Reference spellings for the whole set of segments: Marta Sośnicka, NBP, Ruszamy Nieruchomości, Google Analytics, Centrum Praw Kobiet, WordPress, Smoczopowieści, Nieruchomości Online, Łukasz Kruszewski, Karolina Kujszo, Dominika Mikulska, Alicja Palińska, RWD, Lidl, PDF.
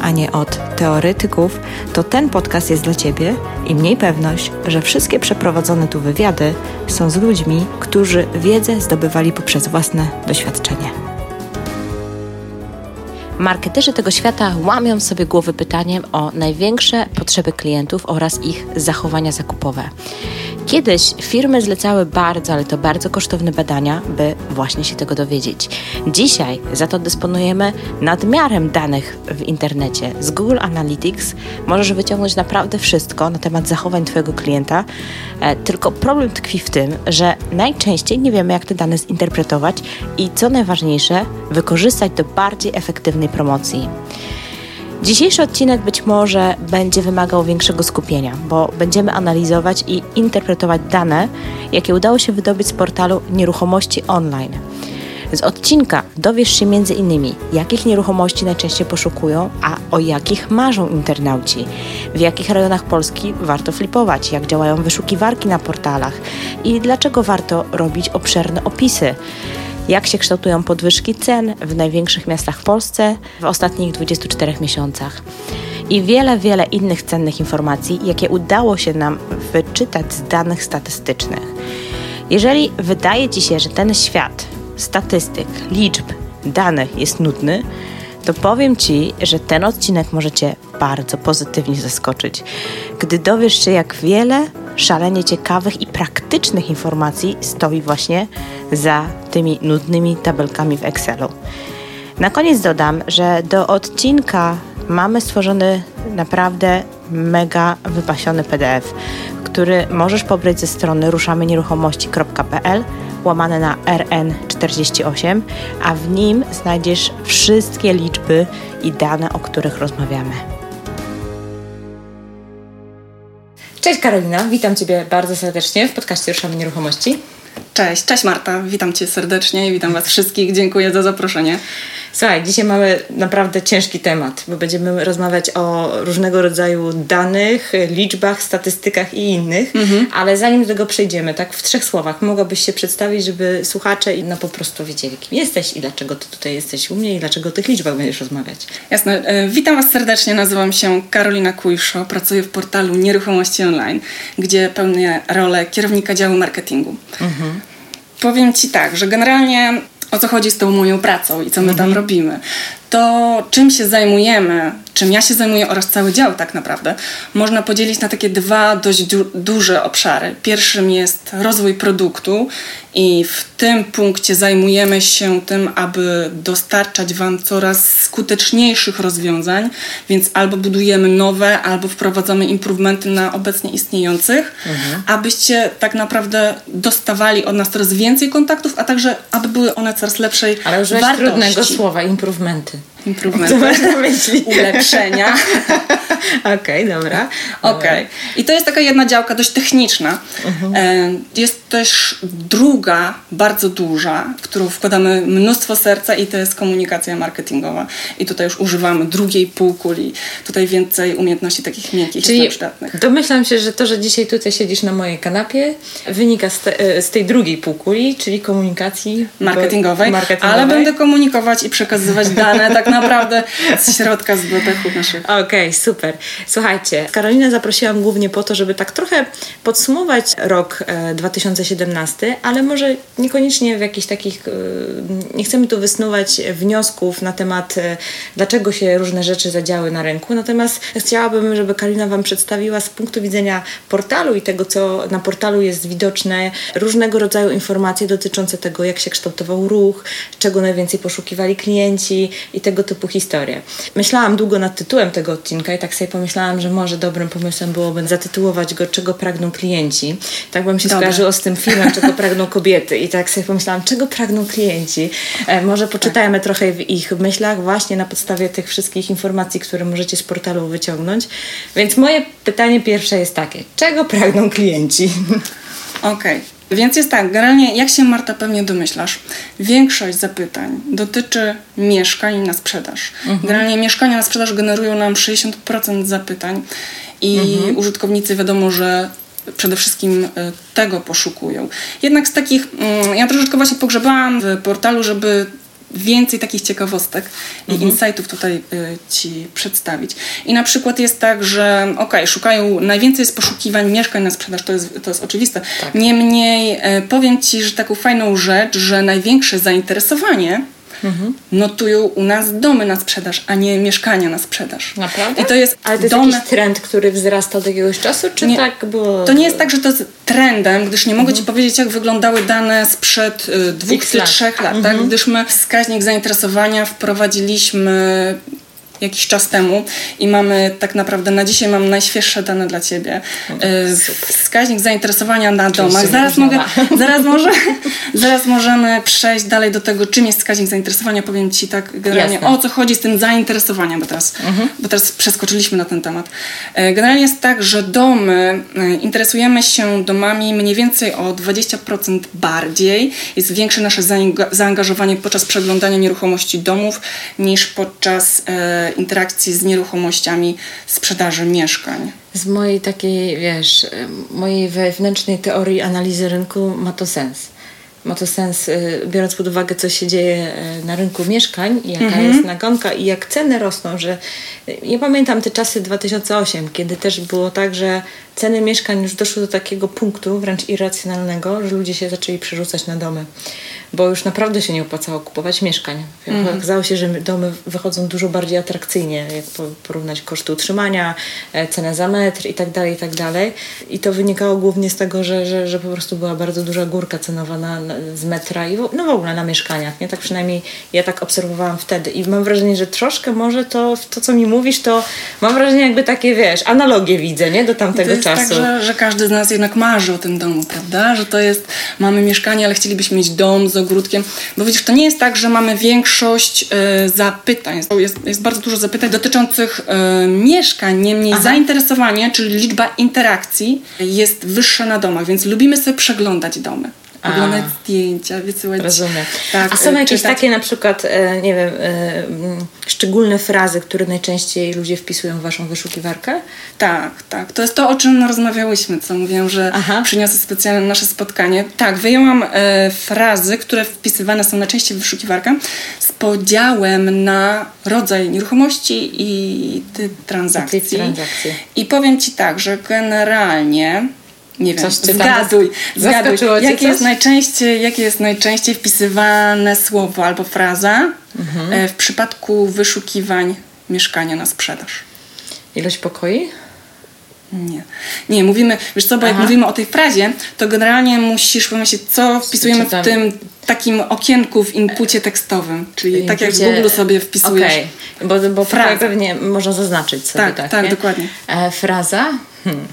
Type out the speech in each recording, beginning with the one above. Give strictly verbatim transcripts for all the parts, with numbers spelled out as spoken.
a nie od teoretyków, to ten podcast jest dla Ciebie i miej pewność, że wszystkie przeprowadzone tu wywiady są z ludźmi, którzy wiedzę zdobywali poprzez własne doświadczenie. Marketerzy tego świata łamią sobie głowy pytaniem o największe potrzeby klientów oraz ich zachowania zakupowe. Kiedyś firmy zlecały bardzo, ale to bardzo kosztowne badania, by właśnie się tego dowiedzieć. Dzisiaj za to dysponujemy nadmiarem danych w internecie. Z Google Analytics możesz wyciągnąć naprawdę wszystko na temat zachowań Twojego klienta, e, tylko problem tkwi w tym, że najczęściej nie wiemy, jak te dane zinterpretować i co najważniejsze, wykorzystać do bardziej efektywnej promocji. Dzisiejszy odcinek być może będzie wymagał większego skupienia, bo będziemy analizować i interpretować dane, jakie udało się wydobyć z portalu Nieruchomości Online. Z odcinka dowiesz się między innymi, jakich nieruchomości najczęściej poszukują, a o jakich marzą internauci, w jakich rejonach Polski warto flipować, jak działają wyszukiwarki na portalach i dlaczego warto robić obszerne opisy. Jak się kształtują podwyżki cen w największych miastach w Polsce w ostatnich dwudziestu czterech miesiącach. I wiele, wiele innych cennych informacji, jakie udało się nam wyczytać z danych statystycznych. Jeżeli wydaje Ci się, że ten świat statystyk, liczb, danych jest nudny, to powiem Ci, że ten odcinek może Cię bardzo pozytywnie zaskoczyć, gdy dowiesz się, jak wiele szalenie ciekawych i praktycznych informacji stoi właśnie za tymi nudnymi tabelkami w Excelu. Na koniec dodam, że do odcinka mamy stworzony naprawdę mega wypasiony P D F, który możesz pobrać ze strony ruszamy nieruchomości kropka p l łamane na R N czterdzieści osiem, a w nim znajdziesz wszystkie liczby i dane, o których rozmawiamy. Cześć Karolina, witam Ciebie bardzo serdecznie w podcaście Ruszamy Nieruchomości. Cześć, cześć Marta, witam Cię serdecznie i witam Was wszystkich, dziękuję za zaproszenie. Słuchaj, dzisiaj mamy naprawdę ciężki temat, bo będziemy rozmawiać o różnego rodzaju danych, liczbach, statystykach i innych, mhm. ale zanim do tego przejdziemy, tak w trzech słowach, mogłabyś się przedstawić, żeby słuchacze no po prostu wiedzieli, kim jesteś i dlaczego Ty tutaj jesteś u mnie i dlaczego o tych liczbach będziesz rozmawiać. Jasne, witam Was serdecznie, nazywam się Karolina Kujszo, pracuję w portalu Nieruchomości Online, gdzie pełnię rolę kierownika działu marketingu. Mhm. Powiem Ci tak, że generalnie o co chodzi z tą moją pracą i co my tam robimy, to czym się zajmujemy, czym ja się zajmuję oraz cały dział tak naprawdę, można podzielić na takie dwa dość du- duże obszary. Pierwszym jest rozwój produktu i w tym punkcie zajmujemy się tym, aby dostarczać Wam coraz skuteczniejszych rozwiązań, więc albo budujemy nowe, albo wprowadzamy improvementy na obecnie istniejących, mhm. abyście tak naprawdę dostawali od nas coraz więcej kontaktów, a także aby były one coraz lepszej wartości. Ale już jest trudnego słowa, improvementy. Improvementy. Ulepszenia. Okej, okay, dobra. Okej. Okay. I to jest taka jedna działka dość techniczna. Mhm. Jest też druga, bardzo duża, w którą wkładamy mnóstwo serca i to jest komunikacja marketingowa. I tutaj już używamy drugiej półkuli. Tutaj więcej umiejętności takich miękkich i przydatnych. Domyślam się, że to, że dzisiaj tutaj siedzisz na mojej kanapie, wynika z, te, z tej drugiej półkuli, czyli komunikacji marketingowej, marketingowej. Ale będę komunikować i przekazywać dane tak naprawdę z środka, z dotyku naszych. Okej, okay, super. Słuchajcie, Karolinę zaprosiłam głównie po to, żeby tak trochę podsumować rok dwa tysiące siedemnasty, ale może niekoniecznie w jakichś takich, nie chcemy tu wysnuwać wniosków na temat, dlaczego się różne rzeczy zadziały na rynku, natomiast chciałabym, żeby Karolina Wam przedstawiła z punktu widzenia portalu i tego, co na portalu jest widoczne, różnego rodzaju informacje dotyczące tego, jak się kształtował ruch, czego najwięcej poszukiwali klienci i tego typu historie. Myślałam długo nad tytułem tego odcinka i tak sobie pomyślałam, że może dobrym pomysłem byłoby zatytułować go Czego pragną klienci. Tak bym się Dobre. skojarzyło z tym filmem Czego pragną kobiety i tak sobie pomyślałam, czego pragną klienci. E, może poczytajmy tak. trochę w ich myślach właśnie na podstawie tych wszystkich informacji, które możecie z portalu wyciągnąć. Więc moje pytanie pierwsze jest takie. Czego pragną klienci? Okej. Okay. Więc jest tak, generalnie, jak się Marta pewnie domyślasz, większość zapytań dotyczy mieszkań na sprzedaż. Mhm. Generalnie mieszkania na sprzedaż generują nam sześćdziesiąt procent zapytań i mhm. użytkownicy wiadomo, że przede wszystkim tego poszukują. Jednak z takich, ja troszeczkę właśnie pogrzebałam w portalu, żeby więcej takich ciekawostek mhm. i insightów tutaj y, Ci przedstawić. I na przykład jest tak, że okej, okay, szukają, najwięcej jest poszukiwań mieszkań na sprzedaż, to jest, to jest oczywiste. Tak. Niemniej y, powiem Ci, że taką fajną rzecz, że największe zainteresowanie mhm. notują u nas domy na sprzedaż, a nie mieszkania na sprzedaż. Naprawdę? I to jest Ale to jest domy... jakiś trend, który wzrasta od jakiegoś czasu, czy nie, tak było? To nie jest tak, że to jest trendem, gdyż nie mogę mhm. Ci powiedzieć, jak wyglądały dane sprzed y, dwóch X czy lat. trzech lat, mhm. tak? Gdyż my wskaźnik zainteresowania wprowadziliśmy jakiś czas temu i mamy tak naprawdę, na dzisiaj mam najświeższe dane dla Ciebie. Super. Wskaźnik zainteresowania na Czyli domach. Zaraz, mogę, zaraz, może, zaraz możemy przejść dalej do tego, czym jest wskaźnik zainteresowania. Powiem Ci tak generalnie, Jasne. o co chodzi z tym zainteresowaniem, bo teraz, mhm. bo teraz przeskoczyliśmy na ten temat. Generalnie jest tak, że domy, interesujemy się domami mniej więcej o dwadzieścia procent bardziej. Jest większe nasze zaangażowanie podczas przeglądania nieruchomości domów niż podczas interakcji z nieruchomościami sprzedaży mieszkań. Z mojej takiej, wiesz, mojej wewnętrznej teorii analizy rynku ma to sens. Ma to sens, biorąc pod uwagę, co się dzieje na rynku mieszkań, jaka mhm. jest nagonka i jak ceny rosną, że ja pamiętam te czasy dwa tysiące ósmego, kiedy też było tak, że ceny mieszkań już doszły do takiego punktu wręcz irracjonalnego, że ludzie się zaczęli przerzucać na domy, bo już naprawdę się nie opłacało kupować mieszkań. Mhm. Okazało się, że domy wychodzą dużo bardziej atrakcyjnie, jak porównać koszty utrzymania, cenę za metr i tak dalej, i tak dalej. I to wynikało głównie z tego, że, że, że po prostu była bardzo duża górka cenowa na, na, z metra i w, no w ogóle na mieszkaniach. Nie? Tak przynajmniej ja tak obserwowałam wtedy i mam wrażenie, że troszkę może to, to co mi mówisz, to mam wrażenie jakby takie, wiesz, analogie widzę, nie? Do tamtego czasu. Tak, że, że każdy z nas jednak marzy o tym domu, prawda? Że to jest, mamy mieszkanie, ale chcielibyśmy mieć dom z ogródkiem. Bo widzisz, to nie jest tak, że mamy większość y, zapytań. Jest, jest bardzo dużo zapytań dotyczących y, mieszkań. Niemniej Aha. zainteresowanie, czyli liczba interakcji jest wyższa na domach, więc lubimy sobie przeglądać domy. Oglądać zdjęcia, wysyłać... Rozumiem. Tak, a są jakieś czytać. takie na przykład, nie wiem, szczególne frazy, które najczęściej ludzie wpisują w Waszą wyszukiwarkę? Tak, tak. To jest to, o czym rozmawiałyśmy, co mówiłam, że Aha. przyniosę specjalne nasze spotkanie. Tak, wyjęłam e, frazy, które wpisywane są najczęściej w wyszukiwarkę z podziałem na rodzaj nieruchomości i typ transakcji. Typ transakcji. I powiem Ci tak, że generalnie... Nie wiem, zgaduj, zgaduj. Jakie jest najczęściej, jakie jest najczęściej wpisywane słowo albo fraza mhm. w przypadku wyszukiwań mieszkania na sprzedaż? Ilość pokoi? Nie. Nie, mówimy, wiesz co, bo Aha. jak mówimy o tej frazie, to generalnie musisz pomyśleć, co wpisujemy w tym takim okienku w inpucie tekstowym, czyli inpucie... tak jak w Google sobie wpisujesz. Okej, okay. bo, bo fraza pewnie można zaznaczyć sobie. Tak, tak, tak dokładnie. E, fraza? Hmm.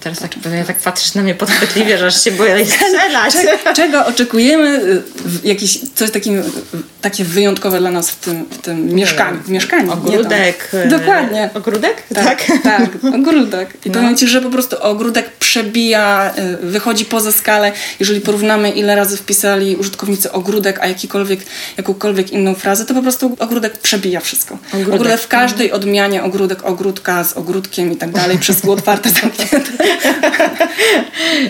Teraz tak, ja tak patrzysz na mnie podchwytliwie, że aż się boję strzelać. Czego oczekujemy? Jakiś, coś takim, takie wyjątkowe dla nas w tym, w tym mieszkaniu. W mieszkaniu ogródek. Nie, Dokładnie. Ogródek? Tak, tak, tak ogródek. I no. powiem Ci, że po prostu ogródek przebija, wychodzi poza skalę. Jeżeli porównamy, ile razy wpisali użytkownicy ogródek, a jakikolwiek, jakąkolwiek inną frazę, to po prostu ogródek przebija wszystko. Ogródek, ogródek w każdej odmianie, ogródek, ogródka z ogródkiem i tak dalej, wszystko otwarte, zamknięte.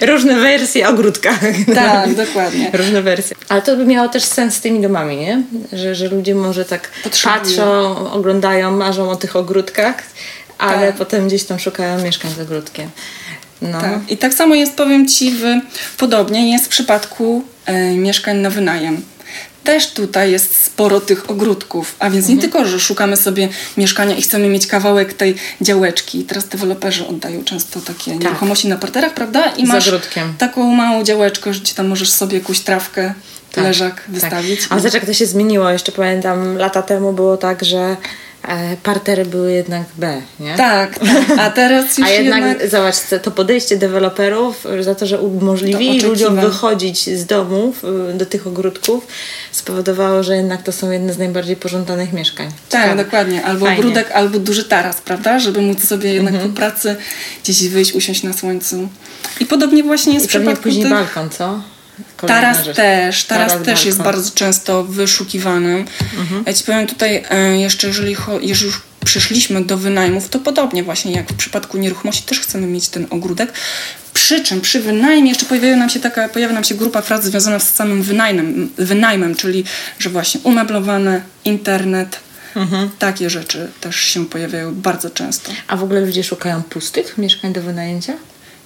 Różne wersje ogródka. Tak, dokładnie. Różne wersje. Ale to by miało też sens z tymi domami, nie? Że, że ludzie może tak Potrzebują. patrzą, oglądają, marzą o tych ogródkach, ale tak. potem gdzieś tam szukają mieszkań z ogródkiem. No. Tak. I tak samo jest, powiem Ci, w, podobnie jest w przypadku y, mieszkań na wynajem. Też tutaj jest sporo tych ogródków, a więc mhm. nie tylko, że szukamy sobie mieszkania i chcemy mieć kawałek tej działeczki. Teraz deweloperzy oddają często takie tak. nieruchomości na parterach, prawda? I masz z ogródkiem. Taką małą działeczkę, że ci tam możesz sobie jakąś trawkę, tak. leżak tak. wystawić. A zobacz, jak to się zmieniło. Jeszcze pamiętam, lata temu było tak, że partery były jednak B, nie? Tak, tak. A teraz już A jednak, jednak... Zobacz, to podejście deweloperów za to, że umożliwili ludziom wychodzić z domów do tych ogródków, spowodowało, że jednak to są jedne z najbardziej pożądanych mieszkań. Tak, Ciekawe. dokładnie. Albo Fajnie. ogródek, albo duży taras, prawda? Żeby móc sobie jednak mhm. po pracy gdzieś wyjść, usiąść na słońcu. I podobnie właśnie jest I w przypadku... I pewnie później tych... balkon, co? Taras rzecz. też, taras, taras też balkon. Jest bardzo często wyszukiwanym. Mhm. Ja ci powiem tutaj jeszcze, jeżeli, jeżeli już przyszliśmy do wynajmów, to podobnie właśnie jak w przypadku nieruchomości też chcemy mieć ten ogródek. Przy czym przy wynajmie jeszcze pojawia nam się taka, pojawia nam się grupa fraz związana z samym wynajmem, wynajmem, czyli że właśnie umeblowane, internet, mhm. takie rzeczy też się pojawiają bardzo często. A w ogóle ludzie szukają pustych mieszkań do wynajęcia?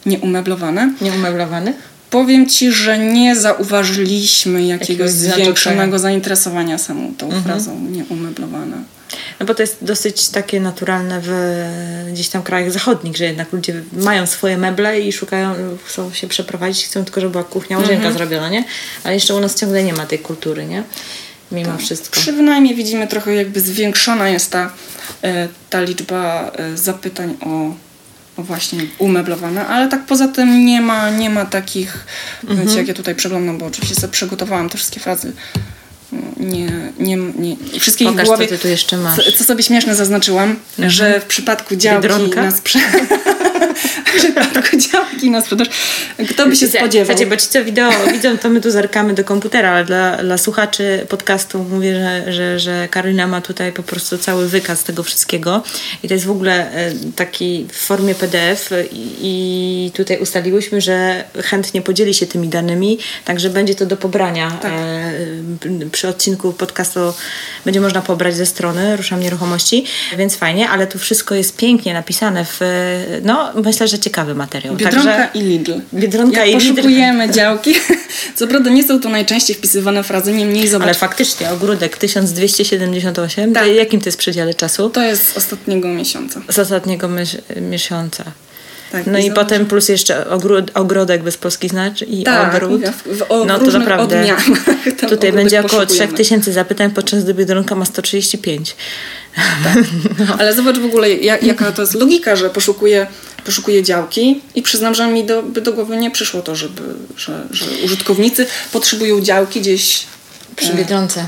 Nieumeblowane. Nieumeblowanych? Powiem Ci, że nie zauważyliśmy jakiegoś zwiększonego zainteresowania samą tą mhm. frazą nieumeblowane. No bo to jest dosyć takie naturalne w gdzieś tam krajach zachodnich, że jednak ludzie mają swoje meble i szukają, chcą się przeprowadzić, chcą tylko, żeby była kuchnia, łazienka mhm. zrobiona, nie? Ale jeszcze u nas ciągle nie ma tej kultury, nie? Mimo to wszystko. Przy wynajmie widzimy trochę jakby zwiększona jest ta, ta liczba zapytań o właśnie umeblowane, ale tak poza tym nie ma, nie ma takich, mhm. wiecie, jak ja tutaj przeglądam, bo oczywiście sobie przygotowałam te wszystkie frazy. Nie, nie, nie. Wszystkie pokaż, ich w głowie, co ty tu jeszcze masz. Co, co sobie śmieszne zaznaczyłam, mhm. że w przypadku działki Biedronka? na sprzedaż w przypadku działki na sprzedaż kto by się spodziewał? Słuchajcie, bo ci co wideo widzą, to my tu zerkamy do komputera, ale dla, dla słuchaczy podcastu mówię, że, że, że Karolina ma tutaj po prostu cały wykaz tego wszystkiego i to jest w ogóle taki w formie P D F i, i tutaj ustaliłyśmy, że chętnie podzieli się tymi danymi, także będzie to do pobrania tak. e, przy odcinku podcastu będzie można pobrać ze strony Ruszam Nieruchomości, więc fajnie, ale tu wszystko jest pięknie napisane w, no myślę, że ciekawy materiał. Biedronka Także... i Lidl. Biedronka Jak i poszukujemy Lidl. działki. Co prawda nie są tu najczęściej wpisywane frazy, niemniej zobacz. Ale faktycznie ogródek tysiąc dwieście siedemdziesiąt osiem. Tak. Jakim to jest przedziale czasu? To jest z ostatniego miesiąca. Z ostatniego my- miesiąca. Tak, no i, i potem plus jeszcze ogród, ogrodek bez polskich znaczy i tak, ogród. W, w, o, no to naprawdę odmianach, tutaj będzie około trzy tysiące zapytań, podczas gdy Biedronka ma sto trzydzieści pięć. Tak. No. Ale zobacz w ogóle, jak, jaka to jest logika, że poszukuje, poszukuje działki i przyznam, że mi do, by do głowy nie przyszło to, żeby, że, że użytkownicy potrzebują działki gdzieś przy Biedronce.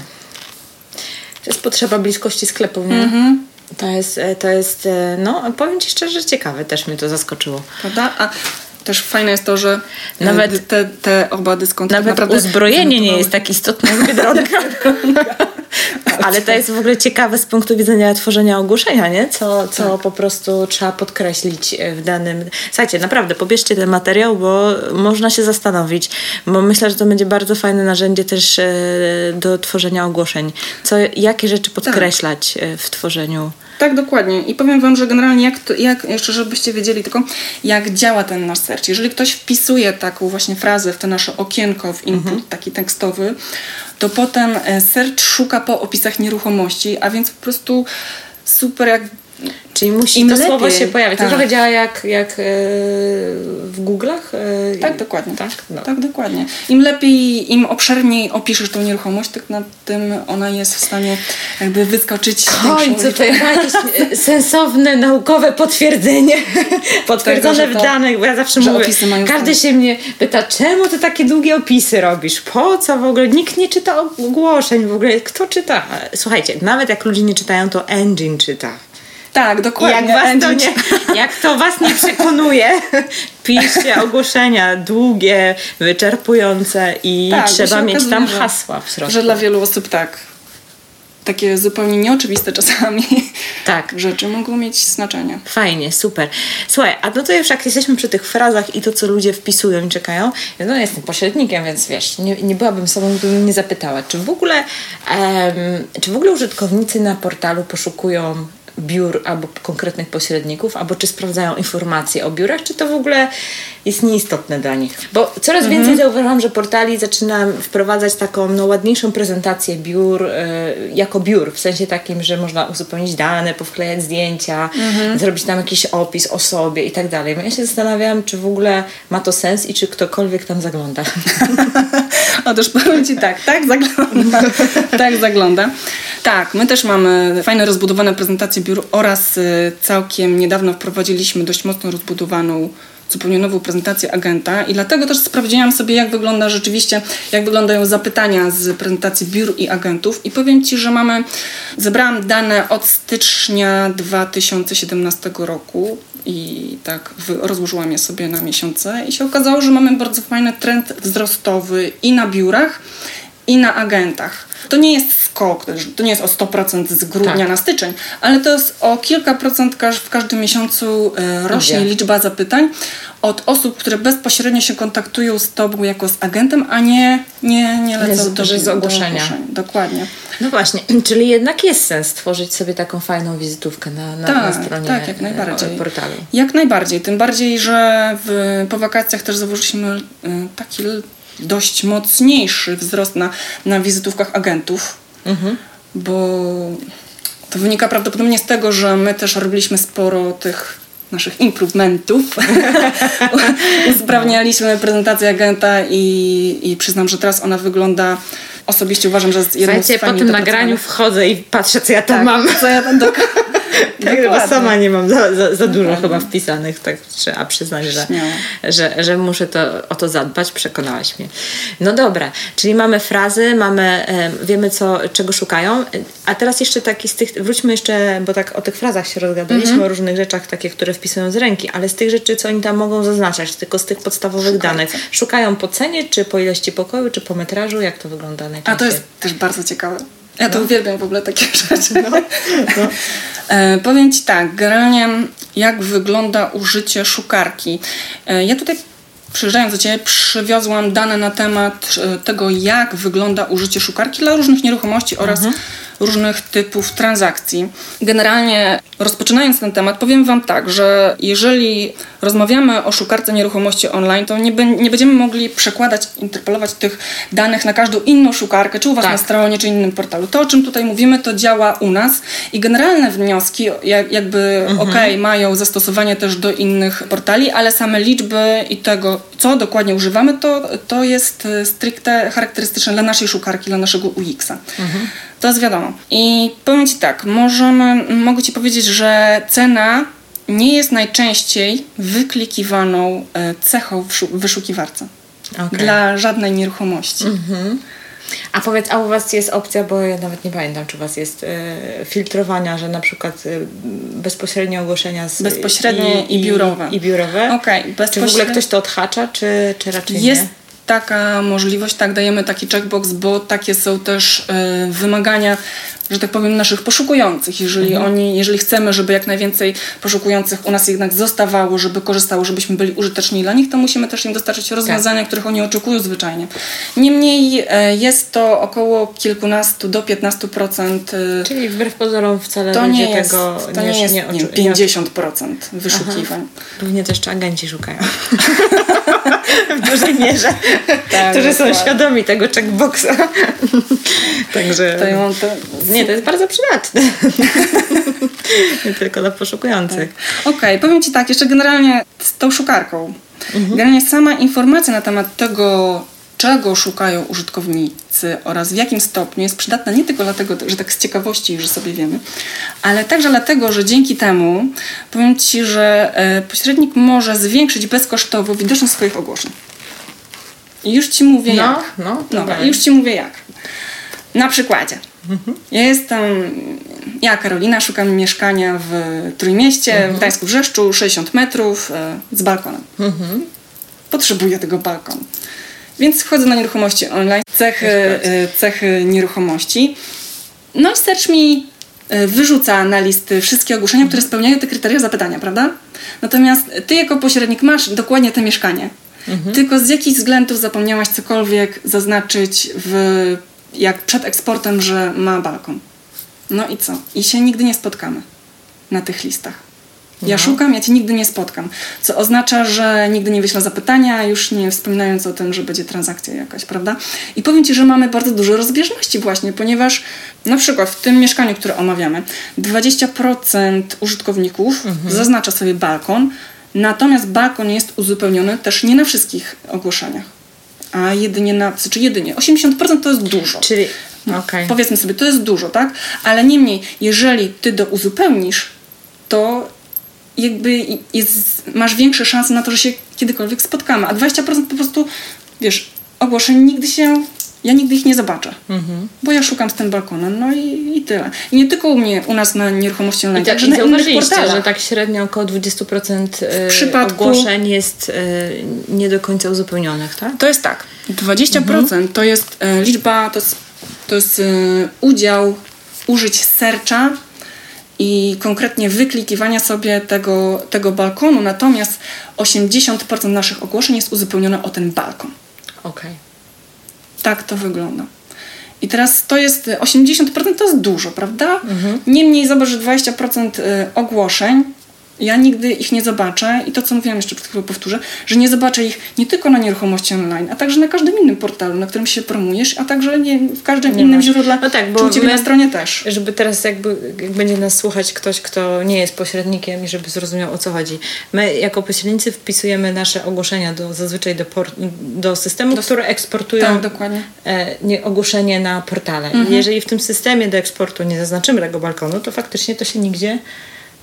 To jest potrzeba bliskości sklepu, nie? Mm-hmm. To jest, to jest, no powiem Ci szczerze, ciekawe, też mnie to zaskoczyło. Prawda? A też fajne jest to, że nawet te, te oba dyskonty nawet tak uzbrojenie nie jest tak istotne jak Biedronka. Ale to jest w ogóle ciekawe z punktu widzenia tworzenia ogłoszenia, nie? Co, co tak. po prostu trzeba podkreślić w danym... Słuchajcie, naprawdę, pobierzcie ten materiał, bo można się zastanowić, bo myślę, że to będzie bardzo fajne narzędzie też do tworzenia ogłoszeń. Co, jakie rzeczy podkreślać tak. w tworzeniu? Tak, dokładnie. I powiem Wam, że generalnie, jak, to, jak jeszcze żebyście wiedzieli tylko, jak działa ten nasz search. Jeżeli ktoś wpisuje taką właśnie frazę w to nasze okienko, w input mhm. taki tekstowy, to potem search szuka po opisach nieruchomości, a więc po prostu super jak... Czyli musi im to lepiej. Słowo się pojawić. Tak. To trochę działa jak, jak w Google'ach? Tak, dokładnie. Tak? No. tak, dokładnie. Im lepiej, im obszerniej opiszesz tą nieruchomość, tak na tym ona jest w stanie jakby wyskoczyć. W końcu to jest jakieś sensowne, naukowe potwierdzenie. Potwierdzone tego, to, w danych, bo ja zawsze mówię, każdy się mnie pyta, czemu ty takie długie opisy robisz? Po co w ogóle? Nikt nie czyta ogłoszeń w ogóle. Kto czyta? Słuchajcie, nawet jak ludzie nie czytają, to engine czyta. Tak, dokładnie. Jak, was to nie, jak to was nie przekonuje, piszcie ogłoszenia długie, wyczerpujące i tak, trzeba mieć okazuje, tam hasła w środku. Że dla wielu osób tak. Takie zupełnie nieoczywiste czasami tak. rzeczy mogą mieć znaczenie. Fajnie, super. Słuchaj, a no to już jak jesteśmy przy tych frazach i to, co ludzie wpisują i czekają, no jestem pośrednikiem, więc wiesz, nie, nie byłabym sobą, gdybym nie zapytała, czy w ogóle, em, czy w ogóle użytkownicy na portalu poszukują biur albo konkretnych pośredników, albo czy sprawdzają informacje o biurach, czy to w ogóle jest nieistotne dla nich. Bo coraz mhm. więcej zauważam, że portali zaczyna wprowadzać taką no, ładniejszą prezentację biur y, jako biur, w sensie takim, że można uzupełnić dane, powklejać zdjęcia, mhm. zrobić tam jakiś opis o sobie i tak dalej. Ja się zastanawiam, czy w ogóle ma to sens i czy ktokolwiek tam zagląda. Otóż powiem Ci tak, tak zagląda. tak zagląda. Tak, my też mamy fajne rozbudowane prezentacje biur oraz całkiem niedawno wprowadziliśmy dość mocno rozbudowaną zupełnie nową prezentację agenta i dlatego też sprawdziłam sobie, jak wygląda rzeczywiście, jak wyglądają zapytania z prezentacji biur i agentów i powiem Ci, że mamy, zebrałam dane od stycznia dwa tysiące siedemnastego roku i tak rozłożyłam je sobie na miesiące i się okazało, że mamy bardzo fajny trend wzrostowy i na biurach, i na agentach. To nie jest skok, to nie jest o sto procent z grudnia tak. na styczeń, ale to jest o kilka procent w każdym miesiącu rośnie Gdzie? liczba zapytań od osób, które bezpośrednio się kontaktują z Tobą jako z agentem, a nie, nie, nie lecą do, z ogłoszenia. Do Dokładnie. No właśnie, czyli jednak jest sens tworzyć sobie taką fajną wizytówkę na, na, tak, na stronie tak, jak najbardziej. portalu. Jak najbardziej, tym bardziej, że w, po wakacjach też zauważyliśmy taki dość mocniejszy wzrost na, na wizytówkach agentów, mhm. bo to wynika prawdopodobnie z tego, że my też robiliśmy sporo tych naszych improvementów. Usprawnialiśmy prezentację agenta i, i przyznam, że teraz ona wyglda osobiście uważam, że jest jedną Słuchajcie, z po tym nagraniu wchodzę i patrzę, co ja tam tak, mam. Co ja tam do... Tak, bo sama nie mam za, za, za dużo chyba wpisanych, tak trzeba przyznać, że, że, że muszę to, o to zadbać. Przekonałaś mnie. No dobra, czyli mamy frazy, mamy, wiemy co, czego szukają. A teraz jeszcze taki z tych, wróćmy jeszcze, bo tak o tych frazach się rozgadaliśmy, mhm. o różnych rzeczach takie, które wpisują z ręki, ale z tych rzeczy, co oni tam mogą zaznaczać, tylko z tych podstawowych Szukajcie. danych. Szukają po cenie, czy po ilości pokoju, czy po metrażu, jak to wygląda najczęściej? A to jest też bardzo ciekawe. Ja to no. uwielbiam w ogóle takie rzeczy. No. No. E, powiem Ci tak, generalnie jak wygląda użycie szukarki. E, ja tutaj przyjeżdżając do Ciebie przywiozłam dane na temat e, tego, jak wygląda użycie szukarki dla różnych nieruchomości oraz mhm. różnych typów transakcji. Generalnie rozpoczynając ten temat powiem Wam tak, że jeżeli rozmawiamy o szukarce nieruchomości online, to nie, be, nie będziemy mogli przekładać, interpolować tych danych na każdą inną szukarkę, czy u Was tak. na stronie, czy innym portalu. To, o czym tutaj mówimy, to działa u nas i generalne wnioski jak, jakby mhm. okej, okay, mają zastosowanie też do innych portali, ale same liczby i tego, co dokładnie używamy, to, to jest stricte charakterystyczne dla naszej szukarki, dla naszego U X-a. Mhm. To jest wiadomo. I powiem Ci tak, możemy, mogę Ci powiedzieć, że cena nie jest najczęściej wyklakiwaną cechą w wyszukiwarce. Okay. Dla żadnej nieruchomości. Mm-hmm. A powiedz, a u Was jest opcja, bo ja nawet nie pamiętam, czy u Was jest y, filtrowania, że na przykład y, bezpośrednie ogłoszenia z, bezpośrednie i, i, i biurowe. I biurowe. Okay, bezpośrednie... Czy w ogóle ktoś to odhacza, czy, czy raczej jest... nie? Taka możliwość, tak, dajemy taki checkbox, bo takie są też y, wymagania, że tak powiem, naszych poszukujących. Jeżeli mhm. oni, jeżeli chcemy, żeby jak najwięcej poszukujących u nas jednak zostawało, żeby korzystało, żebyśmy byli użyteczni dla nich, to musimy też im dostarczyć rozwiązania, tak. których oni oczekują zwyczajnie. Niemniej y, jest to około kilkunastu do piętnastu procent. Y, Czyli wbrew pozorom wcale to nie jest, tego to nie, nie jest nie, nie, pięćdziesiąt procent wyszukiwań. Aha. Pewnie też agenci szukają. W dużej mierze, tak, którzy są tak. świadomi tego checkboxa. Także to, to... nie, to jest bardzo przydatne. Nie tylko dla poszukujących. Tak. Okej, okay, powiem Ci tak, jeszcze generalnie z tą szukarką. Mhm. Generalnie sama informacja na temat tego, czego szukają użytkownicy oraz w jakim stopniu jest przydatna nie tylko dlatego, że tak z ciekawości już sobie wiemy, ale także dlatego, że dzięki temu powiem Ci, że pośrednik może zwiększyć bezkosztowo widoczność swoich ogłoszeń. I już Ci mówię no, jak. No, no, no już Ci mówię jak. Na przykładzie. Mhm. Ja jestem, ja Karolina, szukam mieszkania w Trójmieście, mhm. w Gdańsku Wrzeszczu, sześćdziesiąt metrów z balkonem. Mhm. Potrzebuję tego balkonu. Więc wchodzę na nieruchomości online, cechy, cechy nieruchomości. No i search mi wyrzuca na listy wszystkie ogłoszenia, które spełniają te kryteria zapytania, prawda? Natomiast ty jako pośrednik masz dokładnie to mieszkanie. Mhm. Tylko z jakich względów zapomniałaś cokolwiek zaznaczyć w, jak przed eksportem, że ma balkon. No i co? I się nigdy nie spotkamy na tych listach. Ja szukam, ja Cię nigdy nie spotkam. Co oznacza, że nigdy nie wyślę zapytania, już nie wspominając o tym, że będzie transakcja jakaś, prawda? I powiem Ci, że mamy bardzo dużo rozbieżności właśnie, ponieważ na przykład w tym mieszkaniu, które omawiamy, dwadzieścia procent użytkowników mhm. zaznacza sobie balkon, natomiast balkon jest uzupełniony też nie na wszystkich ogłoszeniach, a jedynie na, czy jedynie, osiemdziesiąt procent to jest dużo. Czyli, no, okay. powiedzmy sobie, to jest dużo, tak? Ale niemniej, jeżeli Ty to uzupełnisz, to jakby jest, masz większe szanse na to, że się kiedykolwiek spotkamy. A dwadzieścia procent po prostu, wiesz, ogłoszeń nigdy się... Ja nigdy ich nie zobaczę, mhm. bo ja szukam z tym balkonem, no i, i tyle. I nie tylko u mnie, u nas na Nieruchomości Online, także na innych portalach. Że tak średnio około dwadzieścia procent przypadku, ogłoszeń jest nie do końca uzupełnionych, tak? To jest tak. dwadzieścia procent mhm. to jest liczba, to jest, to jest udział użyć serca i konkretnie wyklikiwania sobie tego, tego balkonu, natomiast osiemdziesiąt procent naszych ogłoszeń jest uzupełnione o ten balkon. Okej. Okay. Tak to wygląda. I teraz to jest, osiemdziesiąt procent to jest dużo, prawda? Mhm. Niemniej zobacz, że dwadzieścia procent ogłoszeń, ja nigdy ich nie zobaczę i to, co mówiłam jeszcze przed chwilą, powtórzę, że nie zobaczę ich nie tylko na Nieruchomości Online, a także na każdym innym portalu, na którym się promujesz, a także nie, w każdym nie innym źródle, no tak, bo u Ciebie my, na stronie też. Żeby teraz jakby jak będzie nas słuchać ktoś, kto nie jest pośrednikiem i żeby zrozumiał, o co chodzi. My jako pośrednicy wpisujemy nasze ogłoszenia do, zazwyczaj do, por, do systemu, do, które eksportują tak, dokładnie. E, nie, ogłoszenie na portale. Mhm. Jeżeli w tym systemie do eksportu nie zaznaczymy tego balkonu, to faktycznie to się nigdzie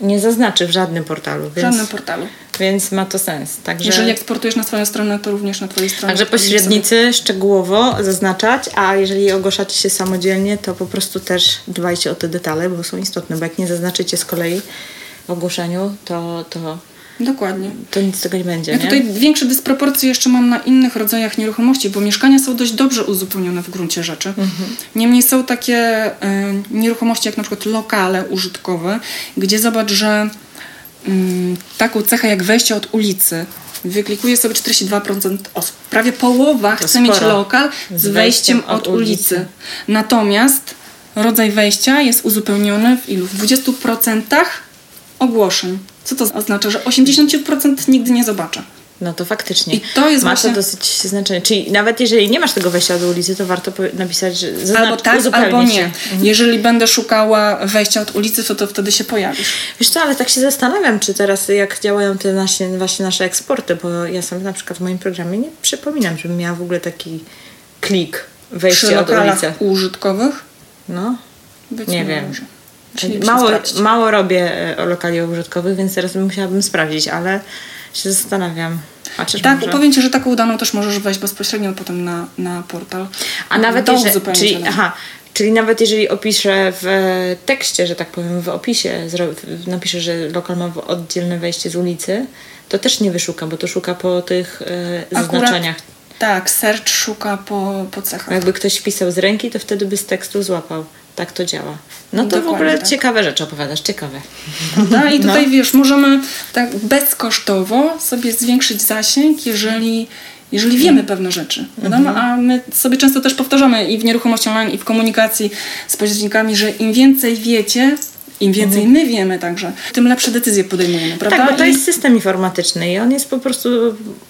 nie zaznaczy w żadnym portalu. Więc, w żadnym portalu. Więc ma to sens. Także, jeżeli eksportujesz na swoją stronę, to również na twojej stronie. Także pośrednicy szczegółowo zaznaczać, a jeżeli ogłaszacie się samodzielnie, to po prostu też dbajcie o te detale, bo są istotne, bo jak nie zaznaczycie z kolei w ogłoszeniu, to... to Dokładnie. To nic z tego nie będzie, ja nie? Tutaj większe dysproporcje jeszcze mam na innych rodzajach nieruchomości, bo mieszkania są dość dobrze uzupełnione w gruncie rzeczy. Mhm. Niemniej są takie y, nieruchomości jak na przykład lokale użytkowe, gdzie zobacz, że y, taką cechę jak wejście od ulicy wyklikuje sobie czterdzieści dwa procent osób. Prawie połowa to chce sporo. mieć lokal z, z wejściem, wejściem od, od ulicy. ulicy. Natomiast rodzaj wejścia jest uzupełniony w ilu? W dwudziestu procentach ogłoszeń. Co to oznacza? Że osiemdziesiąt procent nigdy nie zobaczę. No to faktycznie. I to jest ma właśnie... to dosyć znaczenie. Czyli nawet jeżeli nie masz tego wejścia do ulicy, to warto napisać, że zaznacz, albo tak, albo nie. Mhm. Jeżeli będę szukała wejścia od ulicy, to, to wtedy się pojawisz. Wiesz co, ale tak się zastanawiam, czy teraz jak działają te nasze, właśnie nasze eksporty, bo ja sam na przykład w moim programie nie przypominam, żebym miała w ogóle taki klik wejścia od ulicy. Użytkowych? No, Być nie wiem. Może. Mało, mało robię lokali użytkowych, więc teraz musiałabym sprawdzić, ale się zastanawiam. Chociaż tak, może... powiem Ci, że taką daną też możesz wejść bezpośrednio potem na, na portal. A nawet jeżeli, czyli, aha, czyli nawet jeżeli opiszę w tekście, że tak powiem, w opisie, napiszę, że lokal ma oddzielne wejście z ulicy, to też nie wyszuka, bo to szuka po tych zaznaczeniach. Tak, search szuka po, po cechach. Jakby ktoś wpisał z ręki, to wtedy by z tekstu złapał. Tak to działa. No to Dokładnie, w ogóle tak. ciekawe rzeczy opowiadasz, ciekawe. No i tutaj no. wiesz, możemy tak bezkosztowo sobie zwiększyć zasięg, jeżeli, jeżeli wiemy pewne rzeczy. Mhm. No, a my sobie często też powtarzamy i w Nieruchomości Online, i w komunikacji z pośrednikami, że im więcej wiecie, im więcej mhm. my wiemy także, tym lepsze decyzje podejmujemy, prawda? Tak, bo to jest system informatyczny i on jest po prostu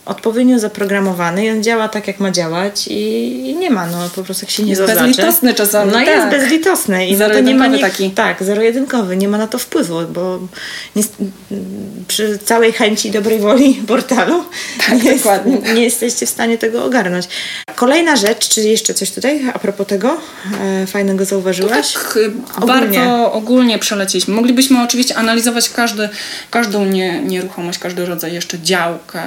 odpowiednio zaprogramowany i on działa tak, jak ma działać i nie ma, no po prostu jak się nie jest zaznaczy. Jest bezlitosny czasami. No tak. jest bezlitosny. I zero-jedynkowy nie ma nie, taki. Tak, zero-jedynkowy. Nie ma na to wpływu, bo nie, przy całej chęci dobrej woli portalu tak, nie, dokładnie. Jest, nie jesteście w stanie tego ogarnąć. Kolejna rzecz, czy jeszcze coś tutaj a propos tego e, fajnego zauważyłaś? Tak, ogólnie. Bardzo ogólnie przelecieliśmy. Moglibyśmy oczywiście analizować każdy, każdą nie, nieruchomość, każdy rodzaj, jeszcze działkę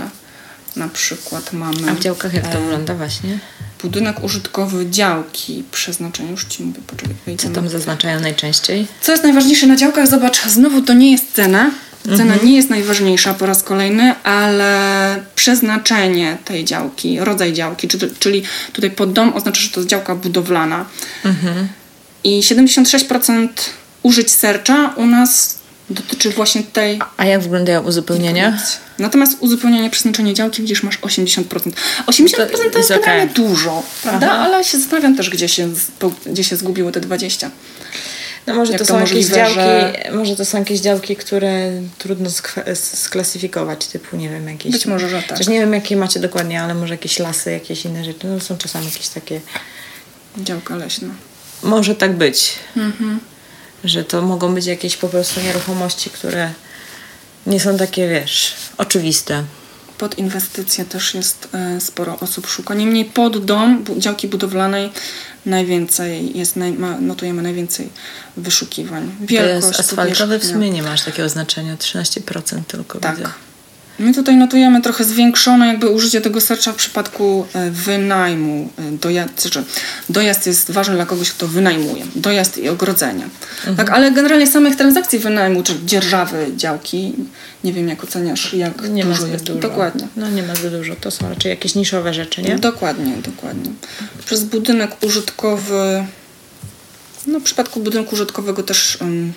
na przykład mamy. A w działkach jak to wygląda właśnie? Budynek użytkowy, działki, przeznaczenie, już Ci mówię, poczekaj. Co tam zaznaczają najczęściej? Co jest najważniejsze na działkach? Zobacz, znowu to nie jest cena. Cena mhm. nie jest najważniejsza po raz kolejny, ale przeznaczenie tej działki, rodzaj działki, czyli tutaj pod dom oznacza, że to jest działka budowlana. Mhm. I siedemdziesiąt sześć procent użyć serca u nas dotyczy właśnie tej... A, a jak wyglądają uzupełnienia? Natomiast uzupełnienie przeznaczenia działki, widzisz, masz osiemdziesiąt procent. osiemdziesiąt procent to, to jest okay. dużo, prawda? Aha. Ale się zastanawiam też, gdzie się, gdzie się zgubiły te dwadzieścia. No może to, to są jakieś działki, że... może to są jakieś działki, które trudno sk- sklasyfikować, typu nie wiem, jakieś... Być może, że tak. Też nie wiem, jakie macie dokładnie, ale może jakieś lasy, jakieś inne rzeczy. No są czasami jakieś takie... Działka leśna. Może tak być. Mhm. Że to mogą być jakieś po prostu nieruchomości, które nie są takie, wiesz, oczywiste. pod inwestycje też jest sporo osób szuka. Niemniej pod dom działki budowlanej najwięcej jest, naj, notujemy najwięcej wyszukiwań. Wielkość, to jest asfaltowy, w sumie nie masz takiego znaczenia, trzynaście procent tylko. Tak. Widzę. My tutaj notujemy trochę zwiększone jakby użycie tego searcha w przypadku wynajmu. Dojazd, czy dojazd jest ważny dla kogoś, kto wynajmuje. Dojazd i ogrodzenie. Mhm. Tak, ale generalnie samych transakcji wynajmu, czy dzierżawy działki, nie wiem jak oceniasz, jak nie dużo jest. Dużo. Dokładnie. No nie ma za dużo, to są raczej jakieś niszowe rzeczy, nie? Dokładnie, dokładnie. Przez budynek użytkowy, no w przypadku budynku użytkowego też... Um,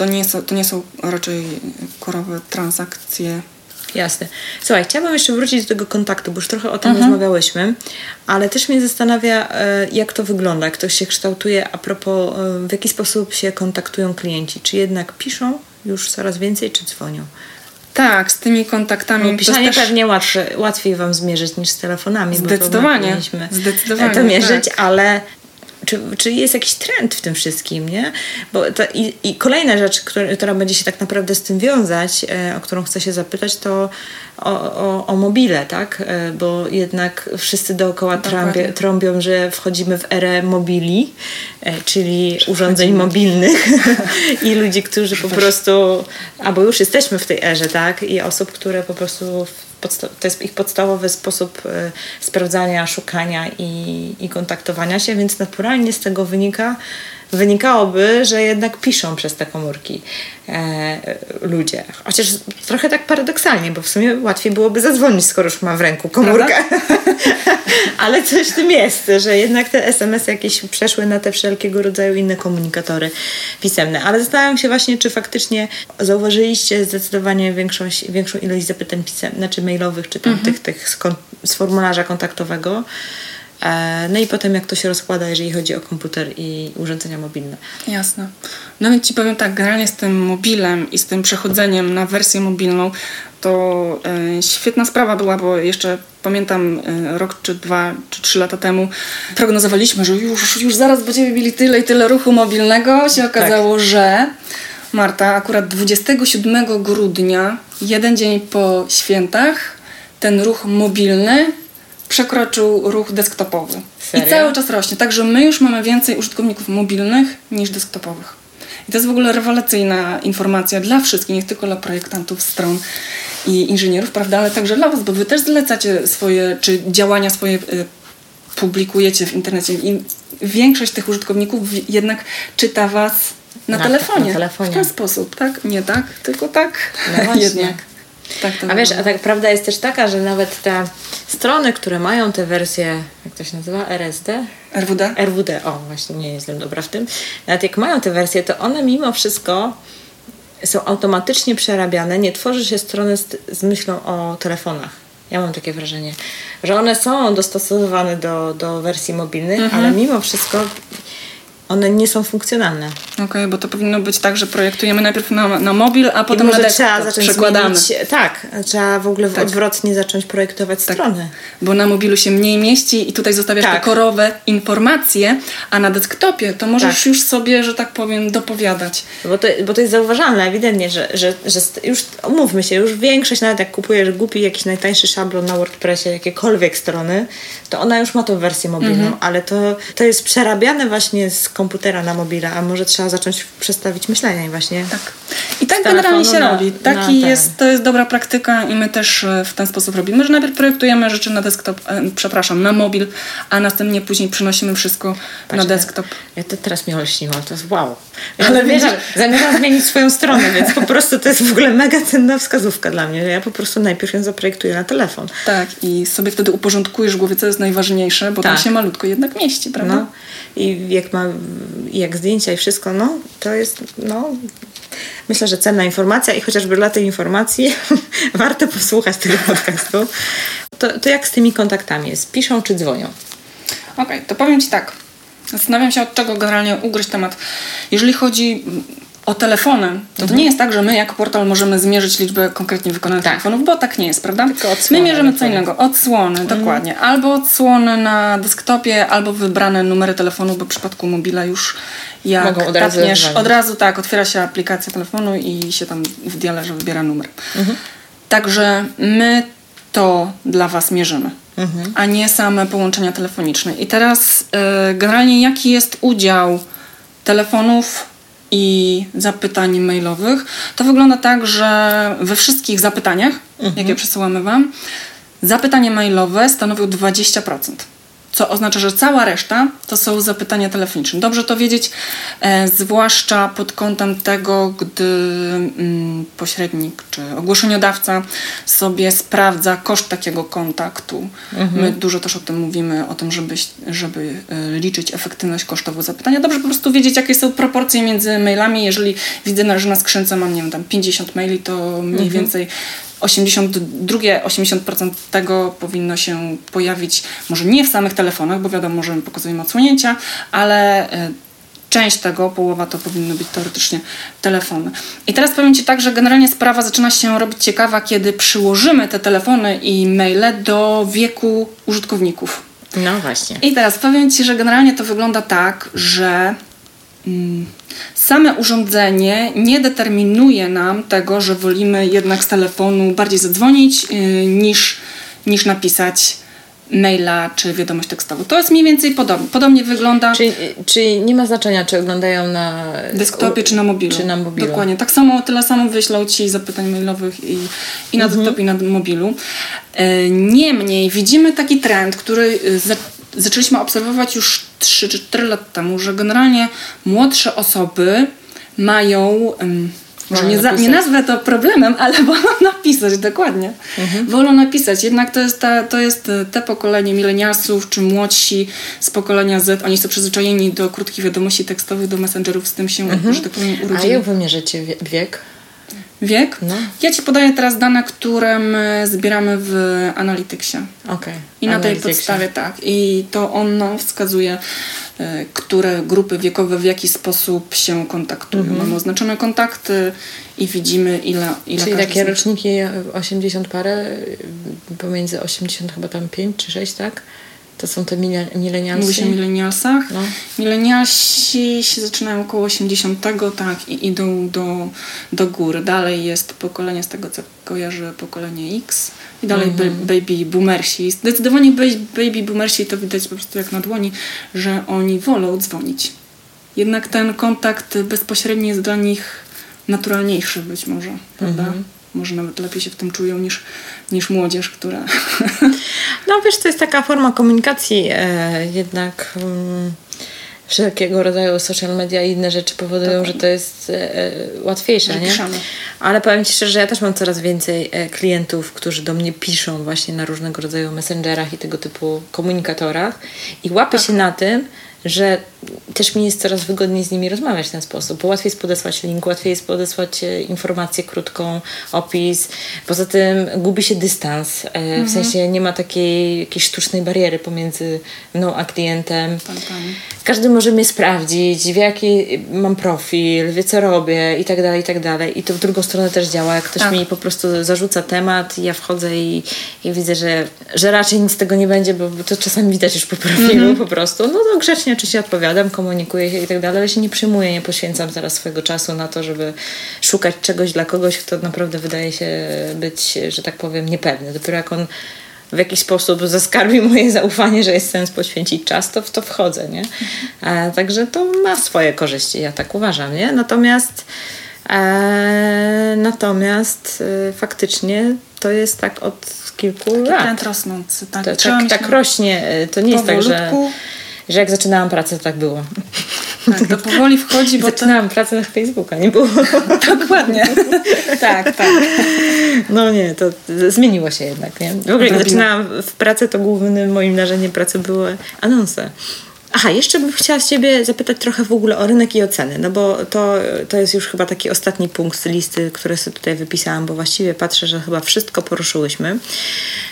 To nie, są, to nie są raczej korowe transakcje. Jasne. Słuchaj, chciałabym jeszcze wrócić do tego kontaktu, bo już trochę o tym mhm. rozmawiałyśmy, ale też mnie zastanawia, jak to wygląda, jak to się kształtuje, a propos, w jaki sposób się kontaktują klienci. Czy jednak piszą już coraz więcej, czy dzwonią? Tak, z tymi kontaktami. No, pisanie też... pewnie łatwiej, łatwiej Wam zmierzyć niż z telefonami. Zdecydowanie. Bo to Zdecydowanie, to mierzyć, tak. ale... Czy, czy jest jakiś trend w tym wszystkim, nie? Bo to i, i kolejna rzecz, która, która będzie się tak naprawdę z tym wiązać, e, o którą chcę się zapytać, to o, o, o mobile, tak? E, bo jednak wszyscy dookoła trąbią, trąbią, że wchodzimy w erę mobili, e, czyli Przechodzimy. urządzeń mobilnych i ludzi, którzy po prostu, albo już jesteśmy w tej erze, tak? I osób, które po prostu... Podsta- to jest ich podstawowy sposób y, sprawdzania, szukania i, i kontaktowania się, więc naturalnie z tego wynika, wynikałoby, że jednak piszą przez te komórki e, ludzie. Chociaż trochę tak paradoksalnie, bo w sumie łatwiej byłoby zadzwonić, skoro już ma w ręku komórkę. Ale coś w tym jest, że jednak te es em es jakieś przeszły na te wszelkiego rodzaju inne komunikatory pisemne. Ale zastanawiam się właśnie, czy faktycznie zauważyliście zdecydowanie większą, większą ilość zapytań pisemnych, znaczy mailowych, czy tam mhm. tych, tych z, kon- z formularza kontaktowego. No i potem jak to się rozkłada, jeżeli chodzi o komputer i urządzenia mobilne. Jasne. No i Ci powiem tak, generalnie z tym mobilem i z tym przechodzeniem na wersję mobilną to y, świetna sprawa była, bo jeszcze pamiętam y, rok czy dwa, czy trzy lata temu prognozowaliśmy, że już, już zaraz będziemy mieli tyle i tyle ruchu mobilnego. Się okazało, tak. że Marta, akurat dwudziestego siódmego grudnia, jeden dzień po świętach, ten ruch mobilny przekroczył ruch desktopowy. Serio? I cały czas rośnie. Także my już mamy więcej użytkowników mobilnych niż desktopowych. I to jest w ogóle rewelacyjna informacja dla wszystkich, nie tylko dla projektantów stron i inżynierów, prawda, ale także dla Was, bo Wy też zlecacie swoje, czy działania swoje y, publikujecie w internecie i większość tych użytkowników jednak czyta Was na, na telefonie. Na telefonie. W ten sposób, tak? Nie tak, tylko tak. No jednak. Tak, a wiesz, a tak prawda jest też taka, że nawet te strony, które mają te wersje, jak to się nazywa, R S D? R W D? R W D, o właśnie, nie jestem dobra w tym. Nawet jak mają te wersje, to one mimo wszystko są automatycznie przerabiane, nie tworzy się strony z, z myślą o telefonach. Ja mam takie wrażenie, że one są dostosowane do, do wersji mobilnych, mhm. ale mimo wszystko... One nie są funkcjonalne. Okej, okay, bo to powinno być tak, że projektujemy najpierw na, na mobil, a potem na desktop przekładamy. Zmienić, tak, trzeba w ogóle tak. odwrotnie zacząć projektować tak. strony. Bo na mobilu się mniej mieści i tutaj zostawiasz tak. te korowe informacje, a na desktopie to możesz tak. już sobie, że tak powiem, dopowiadać. Bo to, bo to jest zauważalne ewidentnie, że, że, że już, umówmy się, już większość, nawet jak kupujesz głupi jakiś najtańszy szablon na WordPressie, jakiekolwiek strony, to ona już ma tą wersję mobilną, mhm. ale to, to jest przerabiane właśnie z komputera na mobila, a może trzeba zacząć przestawić myślenie właśnie. Tak. I tak generalnie się na, robi. Taki jest, to jest dobra praktyka i my też w ten sposób robimy, że najpierw projektujemy rzeczy na desktop, e, przepraszam, na mobil, a następnie później przynosimy wszystko Patrz, na desktop. Ja to teraz mi olśniło, to jest wow. Ja Ale zamierzam, zamierzam zmienić swoją stronę, więc po prostu to jest w ogóle mega cenna wskazówka dla mnie, że ja po prostu najpierw ją zaprojektuję na telefon. Tak, i sobie wtedy uporządkujesz w głowie, co jest najważniejsze, bo tak. tam się malutko jednak mieści, prawda? No. I jak ma jak zdjęcia i wszystko, no to jest, no myślę, że cenna informacja i chociażby dla tej informacji warto posłuchać tego podcastu. To, to jak z tymi kontaktami jest? Piszą czy dzwonią? Okej, okay, to powiem Ci tak. Zastanawiam się, od czego generalnie ugryźć temat. Jeżeli chodzi o telefony, to, to nie jest tak, że my jako portal możemy zmierzyć liczbę konkretnie wykonanych tak. telefonów, bo tak nie jest, prawda? Tylko odsłony, my mierzymy co innego. Odsłony, mm. dokładnie. Albo odsłony na desktopie, albo wybrane numery telefonu, bo w przypadku mobila już jak Mogą od razu tapniesz, od razu tak, otwiera się aplikacja telefonu i się tam w dialerze wybiera numer. Mhm. Także my to dla Was mierzymy, mhm. a nie same połączenia telefoniczne. I teraz y, generalnie jaki jest udział telefonów i zapytań mailowych? To wygląda tak, że we wszystkich zapytaniach, mhm. jakie przesyłamy Wam, zapytanie mailowe stanowią dwadzieścia procent. Co oznacza, że cała reszta to są zapytania telefoniczne. Dobrze to wiedzieć, e, zwłaszcza pod kątem tego, gdy mm, pośrednik czy ogłoszeniodawca sobie sprawdza koszt takiego kontaktu. Mhm. My dużo też o tym mówimy, o tym, żeby, żeby e, liczyć efektywność kosztową zapytania. Dobrze po prostu wiedzieć, jakie są proporcje między mailami. Jeżeli widzę, że na skrzynce mam, nie wiem, tam pięćdziesiąt maili, to mniej mhm. więcej osiemdziesiąt, drugie osiemdziesiąt procent tego powinno się pojawić może nie w samych telefonach, bo wiadomo, że pokazujemy odsłonięcia, ale część tego, połowa to powinny być teoretycznie telefony. I teraz powiem Ci tak, że generalnie sprawa zaczyna się robić ciekawa, kiedy przyłożymy te telefony i maile do wieku użytkowników. No właśnie. I teraz powiem Ci, że generalnie to wygląda tak, że mm, same urządzenie nie determinuje nam tego, że wolimy jednak z telefonu bardziej zadzwonić yy, niż, niż napisać maila czy wiadomość tekstową. To jest mniej więcej podobnie. Podobnie wygląda... Czyli, czyli nie ma znaczenia, czy oglądają na... desktopie czy na mobilu. Czy na mobilu. Dokładnie. Tak samo, tyle samo wyślą Ci zapytań mailowych i, i na mhm. desktopie, i na mobilu. Yy, niemniej widzimy taki trend, który... Za, zaczęliśmy obserwować już trzy czy cztery lata temu, że generalnie młodsze osoby mają, um, może nie, za, nie nazwę to problemem, ale wolą napisać, dokładnie. Mhm. Wolą napisać. Jednak to jest, ta, to jest te pokolenie milenialsów czy młodsi z pokolenia Z. Oni są przyzwyczajeni do krótkich wiadomości tekstowych, do messengerów, z tym się mhm. że tak powiem, urodzili. A jak wymierzycie wiek? Wiek? No. Ja Ci podaję teraz dane, które my zbieramy w Analyticsie. Okay. I na Analyticsie. Tej podstawie tak. I to ono wskazuje, y, które grupy wiekowe w jaki sposób się kontaktują. Mm-hmm. Mamy oznaczone kontakty i widzimy ile... ile Czyli takie roczniki osiemdziesiąt parę, pomiędzy osiemdziesiąt chyba tam pięć czy sześć, tak? To są te milenialsi. Mówi się o milenialsach. No. Milenialsi się zaczynają około osiemdziesiątego, tak, i idą do, do góry. Dalej jest pokolenie, z tego co kojarzę, pokolenie X. I dalej mm-hmm. baby boomersi. Zdecydowanie baby boomersi, to widać po prostu jak na dłoni, że oni wolą dzwonić. Jednak ten kontakt bezpośredni jest dla nich naturalniejszy być może, prawda? Mm-hmm. Może nawet lepiej się w tym czują niż, niż młodzież, która... No wiesz, to jest taka forma komunikacji e, jednak mm, wszelkiego rodzaju social media i inne rzeczy powodują, tak, że to jest e, łatwiejsze, nie? Piszemy. Ale powiem Ci szczerze, że ja też mam coraz więcej klientów, którzy do mnie piszą właśnie na różnego rodzaju messengerach i tego typu komunikatorach i łapię tak. się na tym, że też mi jest coraz wygodniej z nimi rozmawiać w ten sposób, bo łatwiej jest podesłać link, łatwiej jest podesłać informację krótką, opis. Poza tym gubi się dystans, w mhm. sensie nie ma takiej jakiejś sztucznej bariery pomiędzy mną a klientem. Pan, pan. Każdy może mnie sprawdzić, wie jaki mam profil, wie co robię i tak dalej, i tak dalej. I to w drugą stronę też działa, jak ktoś tak. mi po prostu zarzuca temat, ja wchodzę i, i widzę, że, że raczej nic z tego nie będzie, bo to czasami widać już po profilu mhm. po prostu. No to grzecznie oczywiście odpowiadam, komunikuję się i tak dalej, ale się nie przyjmuję, nie poświęcam teraz swojego czasu na to, żeby szukać czegoś dla kogoś, kto naprawdę wydaje się być, że tak powiem, niepewny. Dopiero jak on w jakiś sposób zaskarbi moje zaufanie, że jest sens poświęcić czas, to w to wchodzę, nie? E, także to ma swoje korzyści, ja tak uważam, nie? Natomiast e, natomiast e, faktycznie to jest tak od kilku Taki lat. Trend rosnący. Tak, to, tak, tak rośnie. To nie jest tak, że... że jak zaczynałam pracę, to tak było. Tak, to powoli wchodzi, bo zaczynałam to... pracę na Facebooka, nie było. Dokładnie. Tak, tak. No nie, to zmieniło się jednak, nie? W ogóle jak zaczynałam w pracę, to głównym moim narzędziem pracy były anonse. Aha, jeszcze bym chciała z Ciebie zapytać trochę w ogóle o rynek i o ceny, no bo to, to jest już chyba taki ostatni punkt z listy, który sobie tutaj wypisałam, bo właściwie patrzę, że chyba wszystko poruszyłyśmy.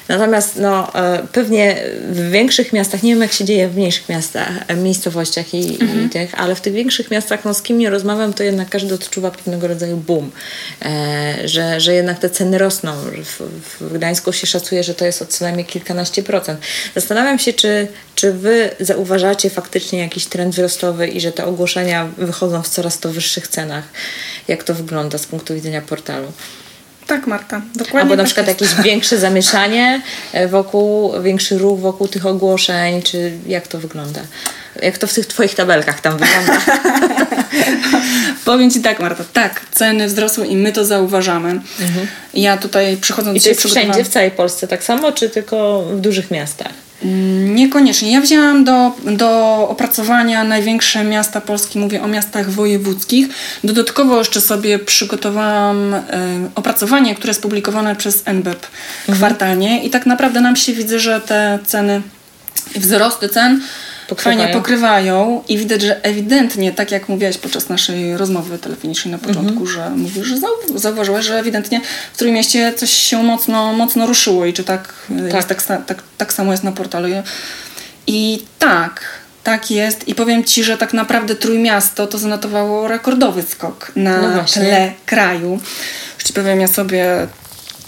Natomiast no, pewnie w większych miastach, nie wiem jak się dzieje w mniejszych miastach, miejscowościach i, mhm. i tych, ale w tych większych miastach, no z kim nie rozmawiam, to jednak każdy odczuwa pewnego rodzaju boom, e, że, że jednak te ceny rosną. W, w Gdańsku się szacuje, że to jest o co najmniej kilkanaście procent. Zastanawiam się, czy, czy Wy zauważacie faktycznie jakiś trend wzrostowy i że te ogłoszenia wychodzą w coraz to wyższych cenach. Jak to wygląda z punktu widzenia portalu? Tak, Marta, dokładnie. Albo na tak przykład jest. Jakieś większe zamieszanie wokół, większy ruch wokół tych ogłoszeń, czy jak to wygląda? Jak to w tych twoich tabelkach tam wygląda? Powiem ci tak, Marta, tak, ceny wzrosły i my to zauważamy. Mhm. Ja tutaj przychodząc... I to jest przygotowałam... wszędzie, w całej Polsce tak samo, czy tylko w dużych miastach? Niekoniecznie. Ja wzięłam do, do opracowania największe miasta Polski, mówię o miastach wojewódzkich. Dodatkowo jeszcze sobie przygotowałam y, opracowanie, które jest publikowane przez N B P kwartalnie mhm. i tak naprawdę nam się widzę, że te ceny, wzrosty cen pokrywają. Fajnie pokrywają i widać, że ewidentnie, tak jak mówiłaś podczas naszej rozmowy telefonicznej na początku, mhm. że mówisz, że zau- zauważyłaś, że ewidentnie w Trójmieście coś się mocno, mocno ruszyło i czy tak, tak. Jest, tak, tak, tak samo jest na portalu. I tak, tak jest i powiem Ci, że tak naprawdę Trójmiasto to zanotowało rekordowy skok na no tle kraju. Już Ci powiem, ja sobie...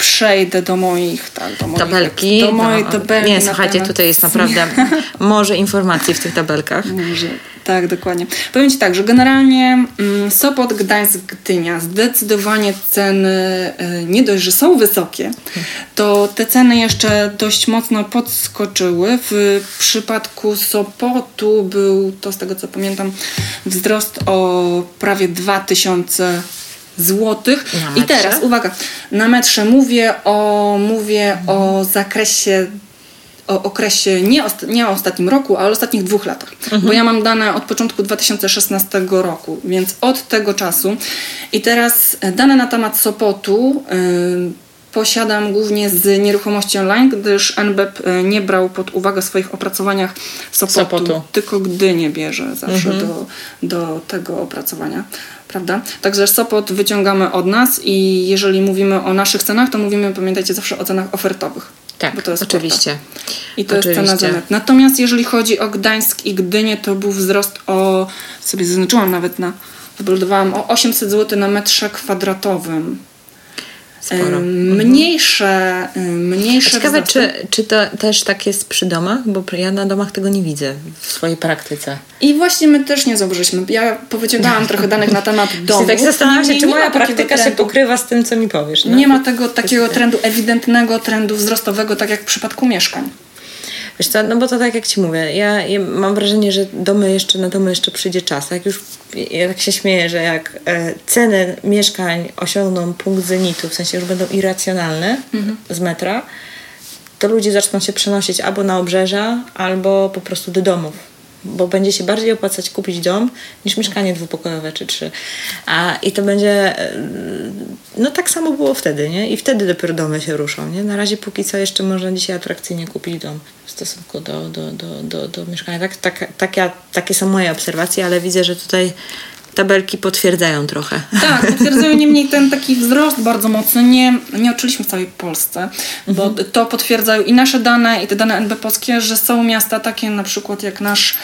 przejdę do moich, tak, do moich tabelki. Do mojej no, tabelki. Nie, słuchajcie, temat... tutaj jest naprawdę może informacji w tych tabelkach. Może. Tak, dokładnie. Powiem Ci tak, że generalnie mm, Sopot, Gdańsk, Gdynia, zdecydowanie ceny y, nie dość, że są wysokie, to te ceny jeszcze dość mocno podskoczyły. W przypadku Sopotu był to, z tego co pamiętam, wzrost o prawie dwa tysiące złotych. I teraz, uwaga, na metrze mówię o, mówię mhm. o zakresie, o okresie nie, osta- nie o ostatnim roku, ale o ostatnich dwóch latach. Mhm. Bo ja mam dane od początku dwa tysiące szesnastego roku, więc od tego czasu. I teraz dane na temat Sopotu yy, posiadam głównie z Nieruchomości Online, gdyż N B P nie brał pod uwagę w swoich opracowaniach Sopotu, Sopotu. Tylko Gdynię bierze zawsze mhm. do, do tego opracowania. Prawda? Także Sopot wyciągamy od nas i jeżeli mówimy o naszych cenach, to mówimy, pamiętajcie, zawsze o cenach ofertowych. Tak, bo to jest oczywiście. Portal. I to oczywiście. Jest cena za net. Natomiast jeżeli chodzi o Gdańsk i Gdynię, to był wzrost o, sobie zaznaczyłam nawet na, wybudowałam o osiemset złotych na metrze kwadratowym. Sporo. Mniejsze, mniejsze. Ciekawe, czy, czy to też tak jest przy domach, bo ja na domach tego nie widzę w swojej praktyce. I właśnie my też nie zauważyliśmy. Ja powyciągałam trochę danych na temat domów. Tak zastanawiam się, nie, czy nie moja praktyka się pokrywa z tym, co mi powiesz. No. Nie ma tego takiego trendu, ewidentnego trendu wzrostowego, tak jak w przypadku mieszkań. Wiesz co, no bo to tak jak Ci mówię, ja, ja mam wrażenie, że domy jeszcze, na domy jeszcze przyjdzie czas. Jak już, ja tak się śmieję, że jak e, ceny mieszkań osiągną punkt zenitu, w sensie już będą irracjonalne mhm. z metra, to ludzie zaczną się przenosić albo na obrzeża, albo po prostu do domów. Bo będzie się bardziej opłacać kupić dom niż mieszkanie dwupokojowe czy trzy. A, i to będzie... No tak samo było wtedy, nie? I wtedy dopiero domy się ruszą, nie? Na razie póki co jeszcze można dzisiaj atrakcyjnie kupić dom w stosunku do, do, do, do, do mieszkania. Tak, tak, tak ja, takie są moje obserwacje, ale widzę, że tutaj tabelki potwierdzają trochę. Tak, potwierdzają niemniej ten taki wzrost bardzo mocny. Nie, nie odczuliśmy w całej Polsce, bo mhm. to potwierdzają i nasze dane, i te dane N B P-owskie, że są miasta takie na przykład jak nasz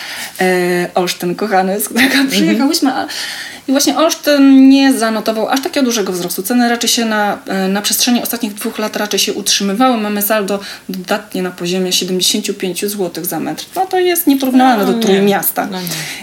e, Olsztyn kochany, z którego przyjechałyśmy. Mhm. I właśnie Olsztyn nie zanotował aż takiego dużego wzrostu. Ceny raczej się na, na przestrzeni ostatnich dwóch lat raczej się utrzymywały. Mamy saldo dodatnie na poziomie siedemdziesiąt pięć złotych za metr. No to jest nieporównane no, do Trójmiasta, no,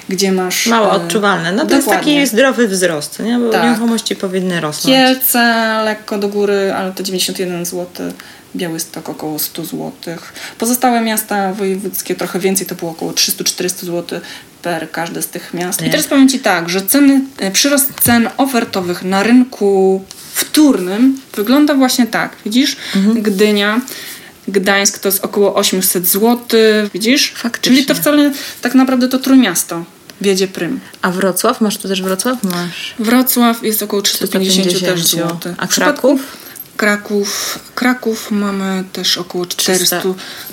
gdzie masz... Mało e, odczuwalne. No to jest taki zdrowy wzrost, nie? Bo tak. Nieruchomości powinny rosnąć. Kielce lekko do góry, ale to dziewięćdziesiąt jeden złotych. Białystok około sto złotych. Pozostałe miasta wojewódzkie trochę więcej, to było około trzysta czterysta złotych per każde z tych miast. Nie. I teraz powiem Ci tak, że ceny, przyrost cen ofertowych na rynku wtórnym wygląda właśnie tak. Widzisz? Mhm. Gdynia, Gdańsk to jest około osiemset złotych. Widzisz? Faktycznie. Czyli to wcale tak naprawdę to Trójmiasto wiedzie prym. A Wrocław? Masz tu też Wrocław? Masz. Wrocław jest około trzysta pięćdziesiąt złotych. A Kraków? Kraków, Kraków mamy też około czterysta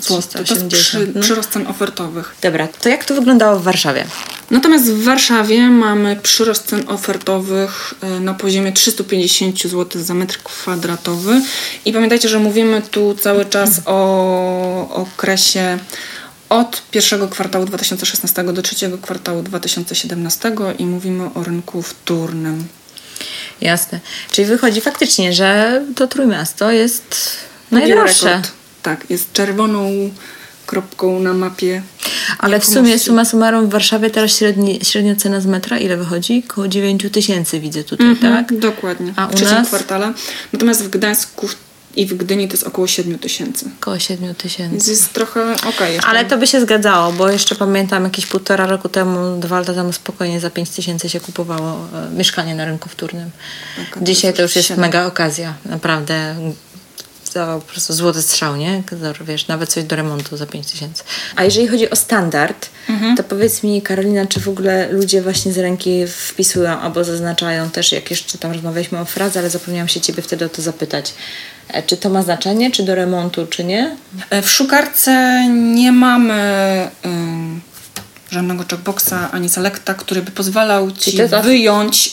złotych. To jest przy, no. przyrost cen ofertowych. Dobra, to jak to wyglądało w Warszawie? Natomiast w Warszawie mamy przyrost cen ofertowych na poziomie trzysta pięćdziesiąt złotych za metr kwadratowy. I pamiętajcie, że mówimy tu cały czas o okresie od pierwszego kwartału dwa tysiące szesnastego do trzeciego kwartału dwa tysiące siedemnastego i mówimy o rynku wtórnym. Jasne. Czyli wychodzi faktycznie, że to Trójmiasto jest najdroższe. Tak, jest czerwoną kropką na mapie. Ale w sumie, suma summarum, w Warszawie teraz średni, średnia cena z metra ile wychodzi? Koło dziewięć tysięcy widzę tutaj, mm-hmm, tak? Dokładnie. A u Trzecim nas? Kwartale. Natomiast w Gdańsku i w Gdyni to jest około siedem tysięcy. Około siedem tysięcy. Więc jest trochę okej. Okay, ale to by się zgadzało, bo jeszcze pamiętam jakieś półtora roku temu, dwa lata temu spokojnie za pięć tysięcy się kupowało e, mieszkanie na rynku wtórnym. Taka dzisiaj to, to już jest siedem. Mega okazja. Naprawdę to po prostu złoty strzał, nie? Wiesz, nawet coś do remontu za pięć tysięcy. A jeżeli chodzi o standard, mhm, to powiedz mi, Karolina, czy w ogóle ludzie właśnie z ręki wpisują albo zaznaczają też, jak jeszcze tam rozmawialiśmy o frazie, ale zapomniałam się ciebie wtedy o to zapytać. Czy to ma znaczenie, czy do remontu, czy nie? W szukarce nie mamy y, żadnego checkboxa ani selecta, który by pozwalał ci to... wyjąć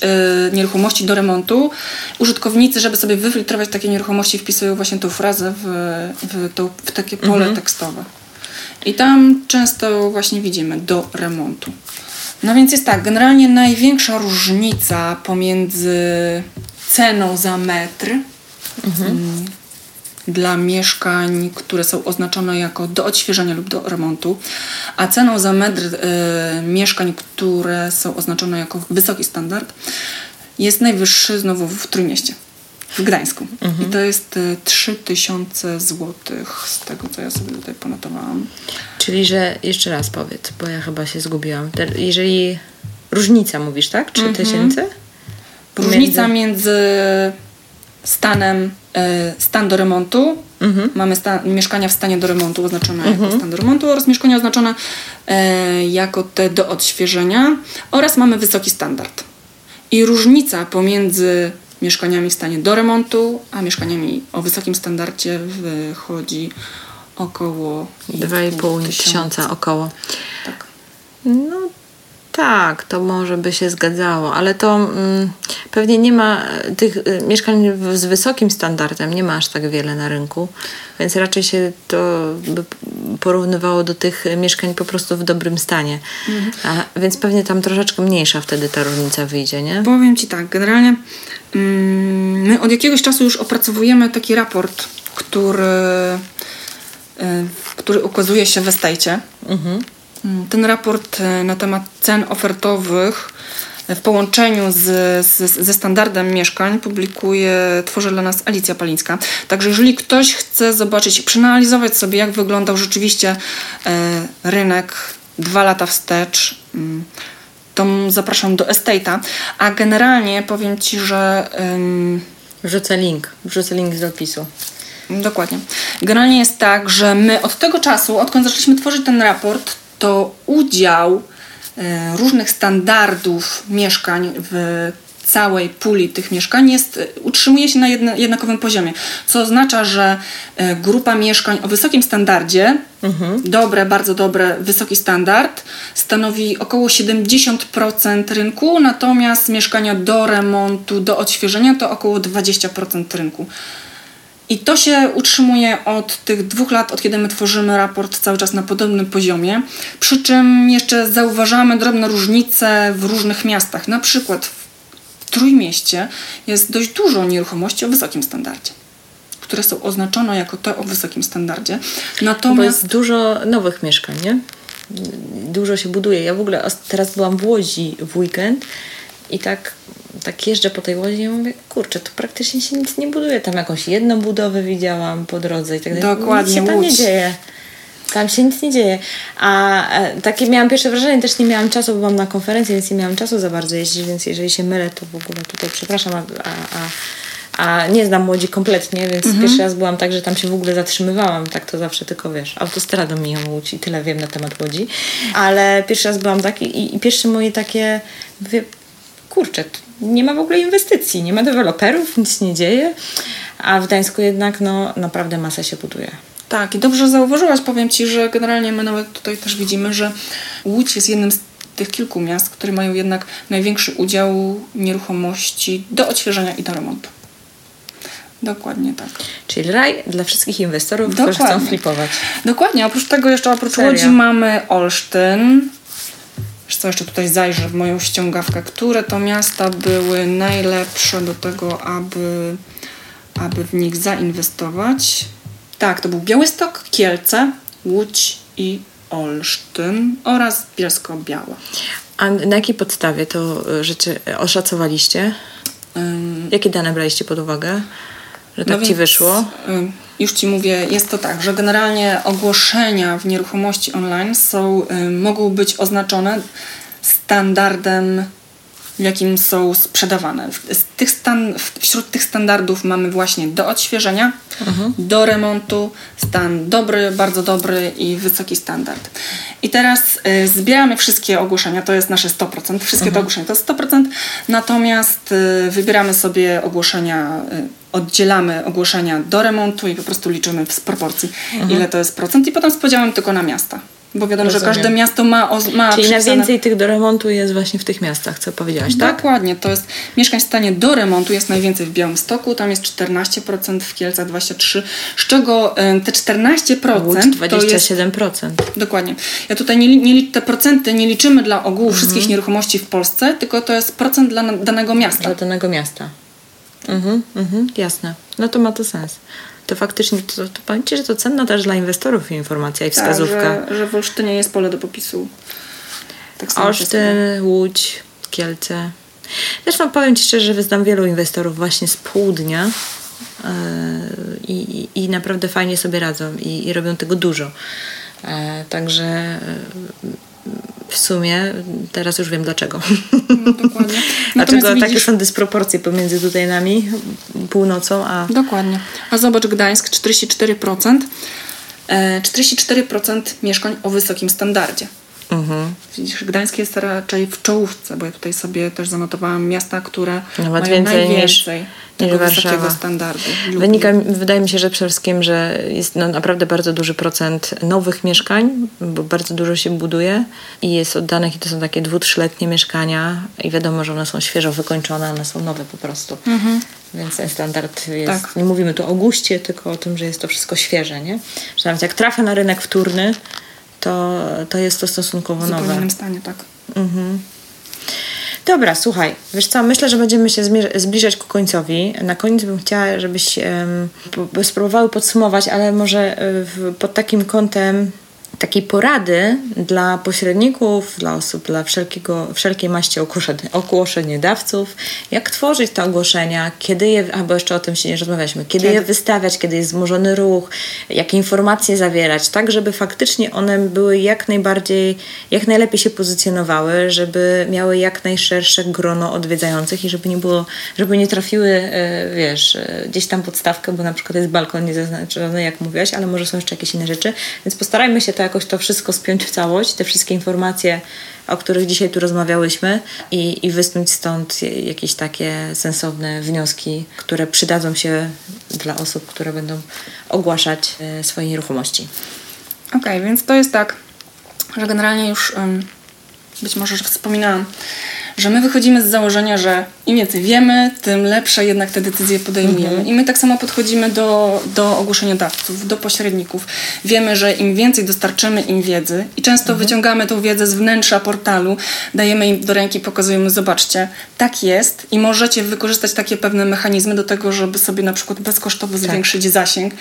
y, nieruchomości do remontu. Użytkownicy, żeby sobie wyfiltrować takie nieruchomości, wpisują właśnie tą frazę w, w, to, w takie pole, mhm, tekstowe. I tam często właśnie widzimy do remontu. No więc jest tak, generalnie największa różnica pomiędzy ceną za metr, mhm, dla mieszkań, które są oznaczone jako do odświeżenia lub do remontu, a ceną za metr y, mieszkań, które są oznaczone jako wysoki standard, jest najwyższy znowu w Trójmieście, w Gdańsku. Mhm. I to jest y, trzy tysiące złotych, z tego co ja sobie tutaj ponotowałam. Czyli, że jeszcze raz powiedz, bo ja chyba się zgubiłam. Te, jeżeli różnica mówisz, tak? trzy tysiące? Mhm. Różnica między... między stanem, y, stan do remontu. Mhm. Mamy sta- mieszkania w stanie do remontu oznaczone, mhm, jako stan do remontu oraz mieszkania oznaczone y, jako te do odświeżenia oraz mamy wysoki standard. I różnica pomiędzy mieszkaniami w stanie do remontu a mieszkaniami o wysokim standardzie wychodzi około dwa i pół tysiąca. Około. Tak. No tak, to może by się zgadzało, ale to mm, pewnie nie ma tych y, mieszkań w, z wysokim standardem, nie ma aż tak wiele na rynku, więc raczej się to by porównywało do tych mieszkań po prostu w dobrym stanie. Mhm. A, więc pewnie tam troszeczkę mniejsza wtedy ta różnica wyjdzie, nie? Powiem Ci tak, generalnie mm, my od jakiegoś czasu już opracowujemy taki raport, który, y, który ukazuje się w Estajcie. Mhm. Ten raport na temat cen ofertowych w połączeniu z, z, ze standardem mieszkań publikuje, tworzy dla nas Alicja Palińska. Także jeżeli ktoś chce zobaczyć, przeanalizować sobie, jak wyglądał rzeczywiście e, rynek dwa lata wstecz, to zapraszam do Estate'a. A generalnie powiem Ci, że... Ym... Wrzucę link. Wrzucę link z opisu. Dokładnie. Generalnie jest tak, że my od tego czasu, odkąd zaczęliśmy tworzyć ten raport, to udział y, różnych standardów mieszkań w całej puli tych mieszkań jest, utrzymuje się na jedna, jednakowym poziomie, co oznacza, że y, grupa mieszkań o wysokim standardzie, mhm, dobre, bardzo dobre, wysoki standard, stanowi około siedemdziesiąt procent rynku, natomiast mieszkania do remontu, do odświeżenia to około dwadzieścia procent rynku. I to się utrzymuje od tych dwóch lat, od kiedy my tworzymy raport, cały czas na podobnym poziomie. Przy czym jeszcze zauważamy drobne różnice w różnych miastach. Na przykład w Trójmieście jest dość dużo nieruchomości o wysokim standardzie, które są oznaczone jako te o wysokim standardzie. Natomiast... Bo jest dużo nowych mieszkań, nie? Dużo się buduje. Ja w ogóle teraz byłam w Łodzi w weekend i tak... tak jeżdżę po tej Łodzi i mówię, kurczę, to praktycznie się nic nie buduje. Tam jakąś jedną budowę widziałam po drodze i tak dalej. Dokładnie. Nic się tam nie dzieje. Tam się nic nie dzieje. A takie miałam pierwsze wrażenie, też nie miałam czasu, bo byłam na konferencji, więc nie miałam czasu za bardzo jeździć, więc jeżeli się mylę, to w ogóle tutaj przepraszam, a, a, a nie znam Łodzi kompletnie, więc mhm. pierwszy raz byłam tak, że tam się w ogóle zatrzymywałam. Tak to zawsze tylko, wiesz, autostradą mijam Łódź i tyle wiem na temat Łodzi. Ale pierwszy raz byłam tak i, i pierwsze moje takie, mówię, kurczę, nie ma w ogóle inwestycji, nie ma deweloperów, nic nie dzieje, a w Gdańsku jednak no, naprawdę masa się buduje. Tak, i dobrze zauważyłaś, powiem Ci, że generalnie my nawet tutaj też widzimy, że Łódź jest jednym z tych kilku miast, które mają jednak największy udział nieruchomości do odświeżenia i do remontu. Dokładnie tak. Czyli raj dla wszystkich inwestorów, Dokładnie. Którzy chcą flipować. Dokładnie, oprócz tego jeszcze oprócz Serio? Łodzi mamy Olsztyn. Wiesz co, jeszcze tutaj zajrzę w moją ściągawkę, które to miasta były najlepsze do tego, aby, aby w nich zainwestować. Tak, to był Białystok, Kielce, Łódź i Olsztyn oraz Bielsko-Biała. A na jakiej podstawie to rzeczy oszacowaliście? Ym... Jakie dane braliście pod uwagę, że tak no ci więc, wyszło? Ym, już Ci mówię, jest to tak, że generalnie ogłoszenia w nieruchomości online są, ym, mogą być oznaczone standardem, jakim są sprzedawane. Z tych stan, wśród tych standardów mamy właśnie do odświeżenia, mhm. do remontu, stan dobry, bardzo dobry i wysoki standard. I teraz y, zbieramy wszystkie ogłoszenia, to jest nasze sto procent, wszystkie mhm. te ogłoszenia to jest sto procent, natomiast y, wybieramy sobie ogłoszenia, y, oddzielamy ogłoszenia do remontu i po prostu liczymy w proporcji, mhm. ile to jest procent i potem z podziałem tylko na miasta. Bo wiadomo, Rozumiem. Że każde miasto ma... O, ma Czyli przypisane... najwięcej tych do remontu jest właśnie w tych miastach, co powiedziałaś, tak? Dokładnie. To jest mieszkań w stanie do remontu jest najwięcej w Białymstoku, tam jest czternaście procent, w Kielcach dwadzieścia trzy procent, z czego te czternaście procent... Łódź dwadzieścia siedem procent. Jest... Dokładnie. Ja tutaj nie, nie, te procenty nie liczymy dla ogółu mhm. wszystkich nieruchomości w Polsce, tylko to jest procent dla danego miasta. Dla danego miasta. Mhm, mhm, jasne. No to ma to sens. To faktycznie, to, to pamiętajcie, że to cenna też dla inwestorów informacja i wskazówka. Tak, że, że w Olsztynie jest pole do popisu. Tak Olsztyn, Łódź, Kielce. Zresztą powiem Ci szczerze, że znam wielu inwestorów właśnie z południa yy, i, i naprawdę fajnie sobie radzą i, i robią tego dużo. Yy, także... Yy, w sumie teraz już wiem dlaczego. No, dokładnie. Dlaczego widzisz... takie są dysproporcje pomiędzy tutaj nami, północą, a... Dokładnie. A zobacz Gdańsk, czterdzieści cztery procent. E, czterdzieści cztery procent mieszkań o wysokim standardzie. Mhm. Widzisz, Gdańsk jest raczej w czołówce, bo ja tutaj sobie też zanotowałam miasta, które no, mają więcej najwięcej niż, tego niż wysokiego Warszawa. Standardu. Wynika, wydaje mi się, że przede wszystkim, że jest no, naprawdę bardzo duży procent nowych mieszkań, bo bardzo dużo się buduje i jest oddanych i to są takie dwu-, trzyletnie mieszkania i wiadomo, że one są świeżo wykończone, one są nowe po prostu. Mhm. Więc ten standard jest, tak. Nie mówimy tu o guście, tylko o tym, że jest to wszystko świeże, nie? Że nawet jak trafia na rynek wtórny, To, to jest to stosunkowo nowe. W zupełnym stanie, tak. Mhm. Dobra, słuchaj, wiesz co, myślę, że będziemy się zmierz- zbliżać ku końcowi. Na koniec bym chciała, żebyś um, po- spróbowały podsumować, ale może w, pod takim kątem takiej porady dla pośredników, dla osób, dla wszelkiego, wszelkiej maści ogłoszeni- ogłoszeniodawców, jak tworzyć te ogłoszenia, kiedy je, albo jeszcze o tym się nie rozmawialiśmy, kiedy, kiedy je wystawiać, kiedy jest wzmożony ruch, jakie informacje zawierać, tak żeby faktycznie one były jak najbardziej, jak najlepiej się pozycjonowały, żeby miały jak najszersze grono odwiedzających i żeby nie było, żeby nie trafiły, wiesz, gdzieś tam podstawkę, bo na przykład jest balkon niezaznaczony, jak mówiłaś, ale może są jeszcze jakieś inne rzeczy, więc postarajmy się to jakoś to wszystko spiąć w całość, te wszystkie informacje, o których dzisiaj tu rozmawiałyśmy i, i wysnuć stąd jakieś takie sensowne wnioski, które przydadzą się dla osób, które będą ogłaszać swoje nieruchomości. Okej, okay, więc to jest tak, że generalnie już być może że wspominałam, że my wychodzimy z założenia, że im więcej wiemy, tym lepsze jednak te decyzje podejmujemy. Mhm. I my tak samo podchodzimy do, do ogłoszeniodawców, do pośredników. Wiemy, że im więcej dostarczymy im wiedzy i często mhm. wyciągamy tą wiedzę z wnętrza portalu, dajemy im do ręki, pokazujemy, zobaczcie, tak jest i możecie wykorzystać takie pewne mechanizmy do tego, żeby sobie na przykład bezkosztowo tak. zwiększyć zasięg.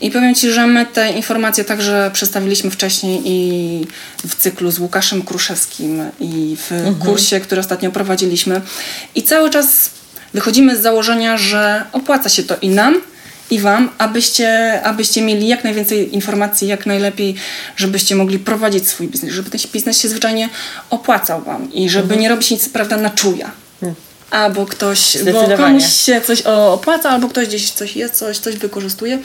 I powiem Ci, że my te informacje także przedstawiliśmy wcześniej i w cyklu z Łukaszem Kruszewskim i w mhm. kursie, który ostatnio prowadziliśmy i cały czas wychodzimy z założenia, że opłaca się to i nam, i Wam, abyście, abyście mieli jak najwięcej informacji, jak najlepiej, żebyście mogli prowadzić swój biznes, żeby ten biznes się zwyczajnie opłacał Wam i żeby mhm. nie robić nic, prawda, na czuja. Mhm. Albo ktoś, bo komuś się coś opłaca, albo ktoś gdzieś coś je, coś, coś wykorzystuje.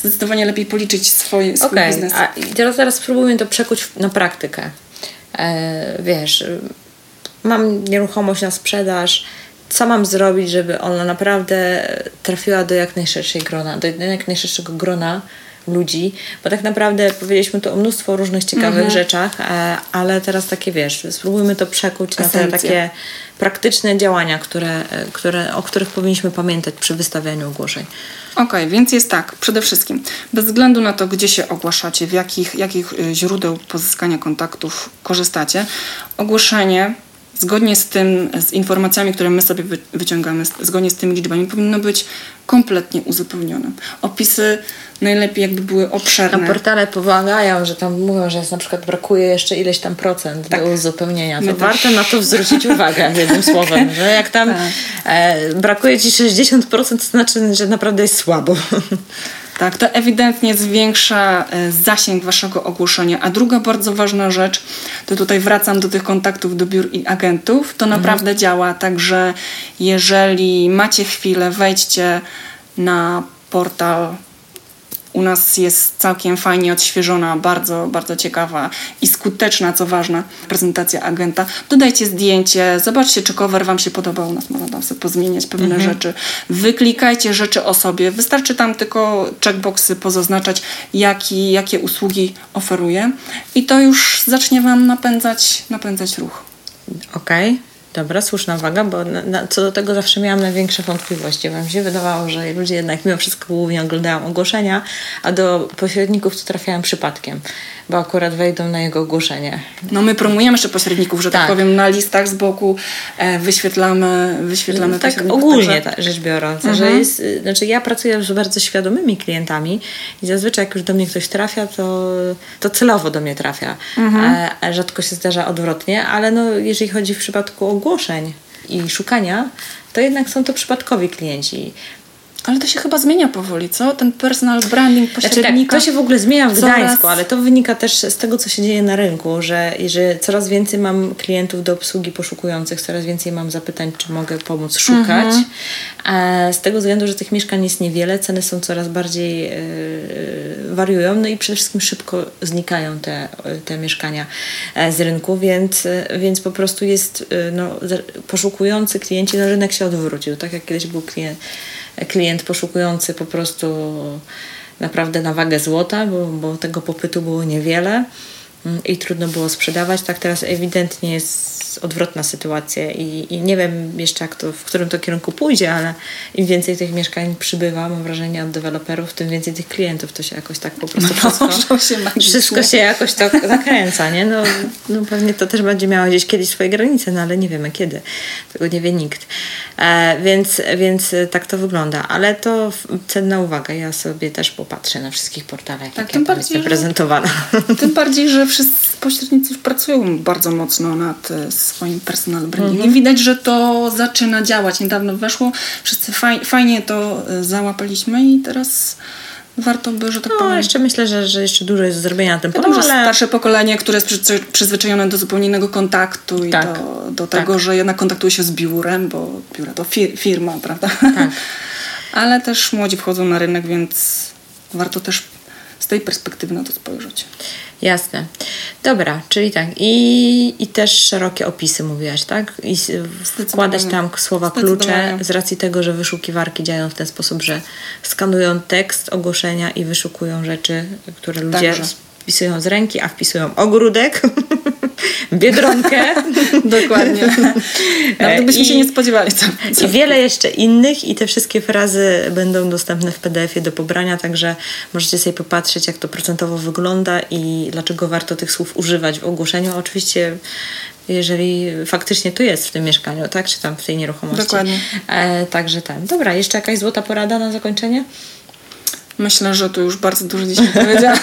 Zdecydowanie lepiej policzyć swoje, swój okay. biznes. A teraz, teraz spróbujmy to przekuć na praktykę. E, wiesz... Mam nieruchomość na sprzedaż. Co mam zrobić, żeby ona naprawdę trafiła do jak najszerszej grona, do jak najszerszego grona ludzi? Bo tak naprawdę powiedzieliśmy tu o mnóstwo różnych ciekawych mhm. rzeczach, ale teraz takie, wiesz, spróbujmy to przekuć Esencja. Na te takie praktyczne działania, które, które, o których powinniśmy pamiętać przy wystawianiu ogłoszeń. Okej, okay, więc jest tak, przede wszystkim bez względu na to, gdzie się ogłaszacie, w jakich, jakich źródeł pozyskania kontaktów korzystacie, ogłoszenie zgodnie z tym, z informacjami, które my sobie wyciągamy, zgodnie z tymi liczbami, powinno być kompletnie uzupełnione. Opisy najlepiej jakby były obszerne. A portale pomagają, że tam mówią, że jest na przykład brakuje jeszcze ileś tam procent tak. do uzupełnienia. To my warto tak. na to zwrócić uwagę, jednym słowem. Okay. Że jak tam tak. e, brakuje ci sześćdziesiąt procent, to znaczy, że naprawdę jest słabo. Tak, to ewidentnie zwiększa zasięg waszego ogłoszenia. A druga bardzo ważna rzecz, to tutaj wracam do tych kontaktów do biur i agentów, to naprawdę mhm. działa. Także jeżeli macie chwilę, wejdźcie na portal. U nas jest całkiem fajnie odświeżona, bardzo, bardzo ciekawa i skuteczna, co ważne, prezentacja agenta. Dodajcie zdjęcie, zobaczcie, czy cover wam się podobał. U nas można tam sobie pozmieniać pewne mhm. rzeczy. Wyklikajcie rzeczy o sobie. Wystarczy tam tylko checkboxy pozaznaczać, jaki, jakie usługi oferuje i to już zacznie wam napędzać, napędzać ruch. Okej. Okay. Dobra, słuszna uwaga, bo na, na, co do tego zawsze miałam największe wątpliwości, bo mi się wydawało, że ludzie jednak mimo wszystko głównie oglądają ogłoszenia, a do pośredników tu trafiają przypadkiem, bo akurat wejdą na jego ogłoszenie. No my promujemy jeszcze pośredników, że tak, tak powiem, na listach z boku e, wyświetlamy, wyświetlamy tak pośredników. Ogólnie także... rzecz biorąc, mhm. że jest, znaczy ja pracuję z bardzo świadomymi klientami i zazwyczaj jak już do mnie ktoś trafia, to, to celowo do mnie trafia. Mhm. E, rzadko się zdarza odwrotnie, ale no jeżeli chodzi w przypadku ogłoszeń, ogłoszeń i szukania, to jednak są to przypadkowi klienci. Ale to się chyba zmienia powoli, co? Ten personal branding pośrednika. Znaczy, tak, to się w ogóle zmienia w coraz... Gdańsku, ale to wynika też z tego, co się dzieje na rynku, że, że coraz więcej mam klientów do obsługi poszukujących, coraz więcej mam zapytań, czy mogę pomóc szukać. Mhm. A z tego względu, że tych mieszkań jest niewiele, ceny są coraz bardziej yy, wariują, no i przede wszystkim szybko znikają te, te mieszkania z rynku, więc, więc po prostu jest yy, no, poszukujący klienci, no rynek się odwrócił, tak jak kiedyś był klient, klient poszukujący po prostu naprawdę na wagę złota, bo, bo tego popytu było niewiele i trudno było sprzedawać. Tak teraz ewidentnie jest odwrotna sytuacja i, i nie wiem jeszcze, jak to, w którym to kierunku pójdzie, ale im więcej tych mieszkań przybywa, mam wrażenie, od deweloperów, tym więcej tych klientów. To się jakoś tak po prostu wszystko się, wszystko się jakoś tak nakręca, nie? No, no pewnie to też będzie miało gdzieś kiedyś swoje granice, no ale nie wiemy kiedy. Tego nie wie nikt. E, więc, więc tak to wygląda. Ale to cenna uwaga. Ja sobie też popatrzę na wszystkich portalach, tak, jak jest prezentowana. Tym bardziej, że wszyscy pośrednicy pracują bardzo mocno nad swoim personal brandingiem. Mhm. Widać, że to zaczyna działać. Niedawno weszło, wszyscy faj, fajnie to załapaliśmy i teraz warto by, że tak no, powiem... No, jeszcze myślę, że, że jeszcze dużo jest do zrobienia na tym polu, ale... starsze pokolenie, które jest przyzwyczajone do zupełnie innego kontaktu i tak, do, do tego, tak, że jednak kontaktuje się z biurem, bo biuro to fir- firma, prawda? Tak. Ale też młodzi wchodzą na rynek, więc warto też z tej perspektywy na to spojrzeć. Jasne. Dobra, czyli tak. I, i też szerokie opisy mówiłaś, tak? I wkładać tam słowa klucze z racji tego, że wyszukiwarki działają w ten sposób, że skanują tekst ogłoszenia i wyszukują rzeczy, które ludzie Także. wpisują z ręki, a wpisują ogródek, Biedronkę. Dokładnie. Nawet byśmy I, się nie spodziewali. Co, co. I wiele jeszcze innych i te wszystkie frazy będą dostępne w P D F-ie do pobrania, także możecie sobie popatrzeć, jak to procentowo wygląda i dlaczego warto tych słów używać w ogłoszeniu. Oczywiście jeżeli faktycznie to jest w tym mieszkaniu, tak? Czy tam w tej nieruchomości. Dokładnie. E, także tam. Dobra, jeszcze jakaś złota porada na zakończenie? Myślę, że to już bardzo dużo dzisiaj powiedziałam.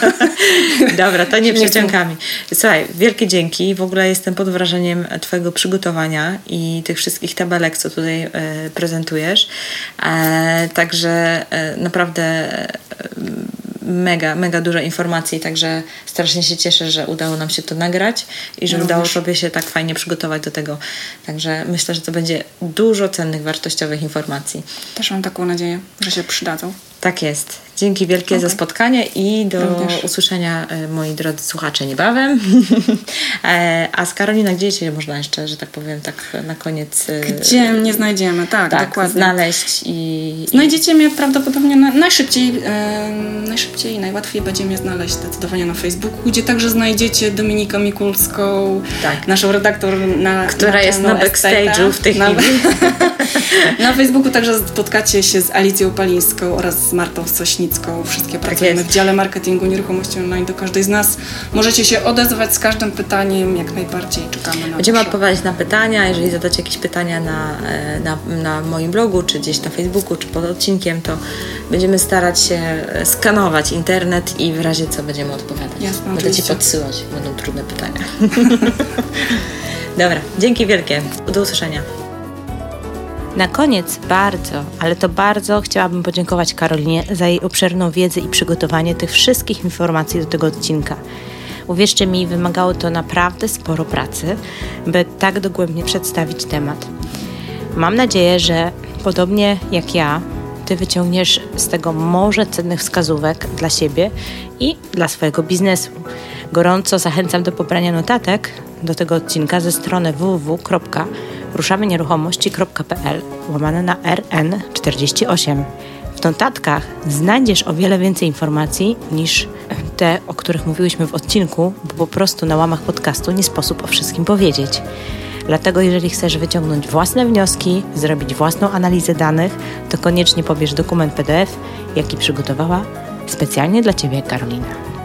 Dobra, to nie przeciągamy. Słuchaj, wielkie dzięki. W ogóle jestem pod wrażeniem twojego przygotowania i tych wszystkich tabelek, co tutaj e, prezentujesz. E, także e, naprawdę e, mega, mega dużo informacji, także strasznie się cieszę, że udało nam się to nagrać i że no udało sobie się tak fajnie przygotować do tego. Także myślę, że to będzie dużo cennych, wartościowych informacji. Też mam taką nadzieję, że się przydadzą. Tak jest. Dzięki wielkie okay. za spotkanie i do Również. usłyszenia, moi drodzy słuchacze, niebawem. A z Karolina, gdzie cię można jeszcze, że tak powiem, tak na koniec... Gdzie mnie znajdziemy, tak, tak dokładnie. Znaleźć i... Znajdziecie mnie prawdopodobnie na, najszybciej, yy, najszybciej i najłatwiej będzie mnie znaleźć zdecydowanie na Facebooku, gdzie także znajdziecie Dominikę Mikulską, tak. naszą redaktor na... Która na jest na backstage'u w tej chwili. Na, na Facebooku także spotkacie się z Alicją Palińską oraz z Martą Sośnicką. Wszystkie pracujemy w dziale marketingu Nieruchomości Online. Do każdej z nas możecie się odezwać z każdym pytaniem, jak najbardziej czekamy na Będziemy wasze. odpowiadać na pytania. Jeżeli zadacie jakieś pytania na, na, na moim blogu, czy gdzieś na Facebooku, czy pod odcinkiem, to będziemy starać się skanować internet i w razie co będziemy odpowiadać. Jasne, Będę Ci podsyłać, będą trudne pytania. Dobra, dzięki wielkie. Do usłyszenia. Na koniec bardzo, ale to bardzo chciałabym podziękować Karolinie za jej obszerną wiedzę i przygotowanie tych wszystkich informacji do tego odcinka. Uwierzcie mi, wymagało to naprawdę sporo pracy, by tak dogłębnie przedstawić temat. Mam nadzieję, że podobnie jak ja, Ty wyciągniesz z tego morze cennych wskazówek dla siebie i dla swojego biznesu. Gorąco zachęcam do pobrania notatek do tego odcinka ze strony www kropka ruszamy nieruchomości kropka pl łamane na er en czterdzieści osiem. W notatkach znajdziesz o wiele więcej informacji niż te, o których mówiłyśmy w odcinku, bo po prostu na łamach podcastu nie sposób o wszystkim powiedzieć. Dlatego jeżeli chcesz wyciągnąć własne wnioski, zrobić własną analizę danych, to koniecznie pobierz dokument pe de ef, jaki przygotowała specjalnie dla Ciebie Karolina.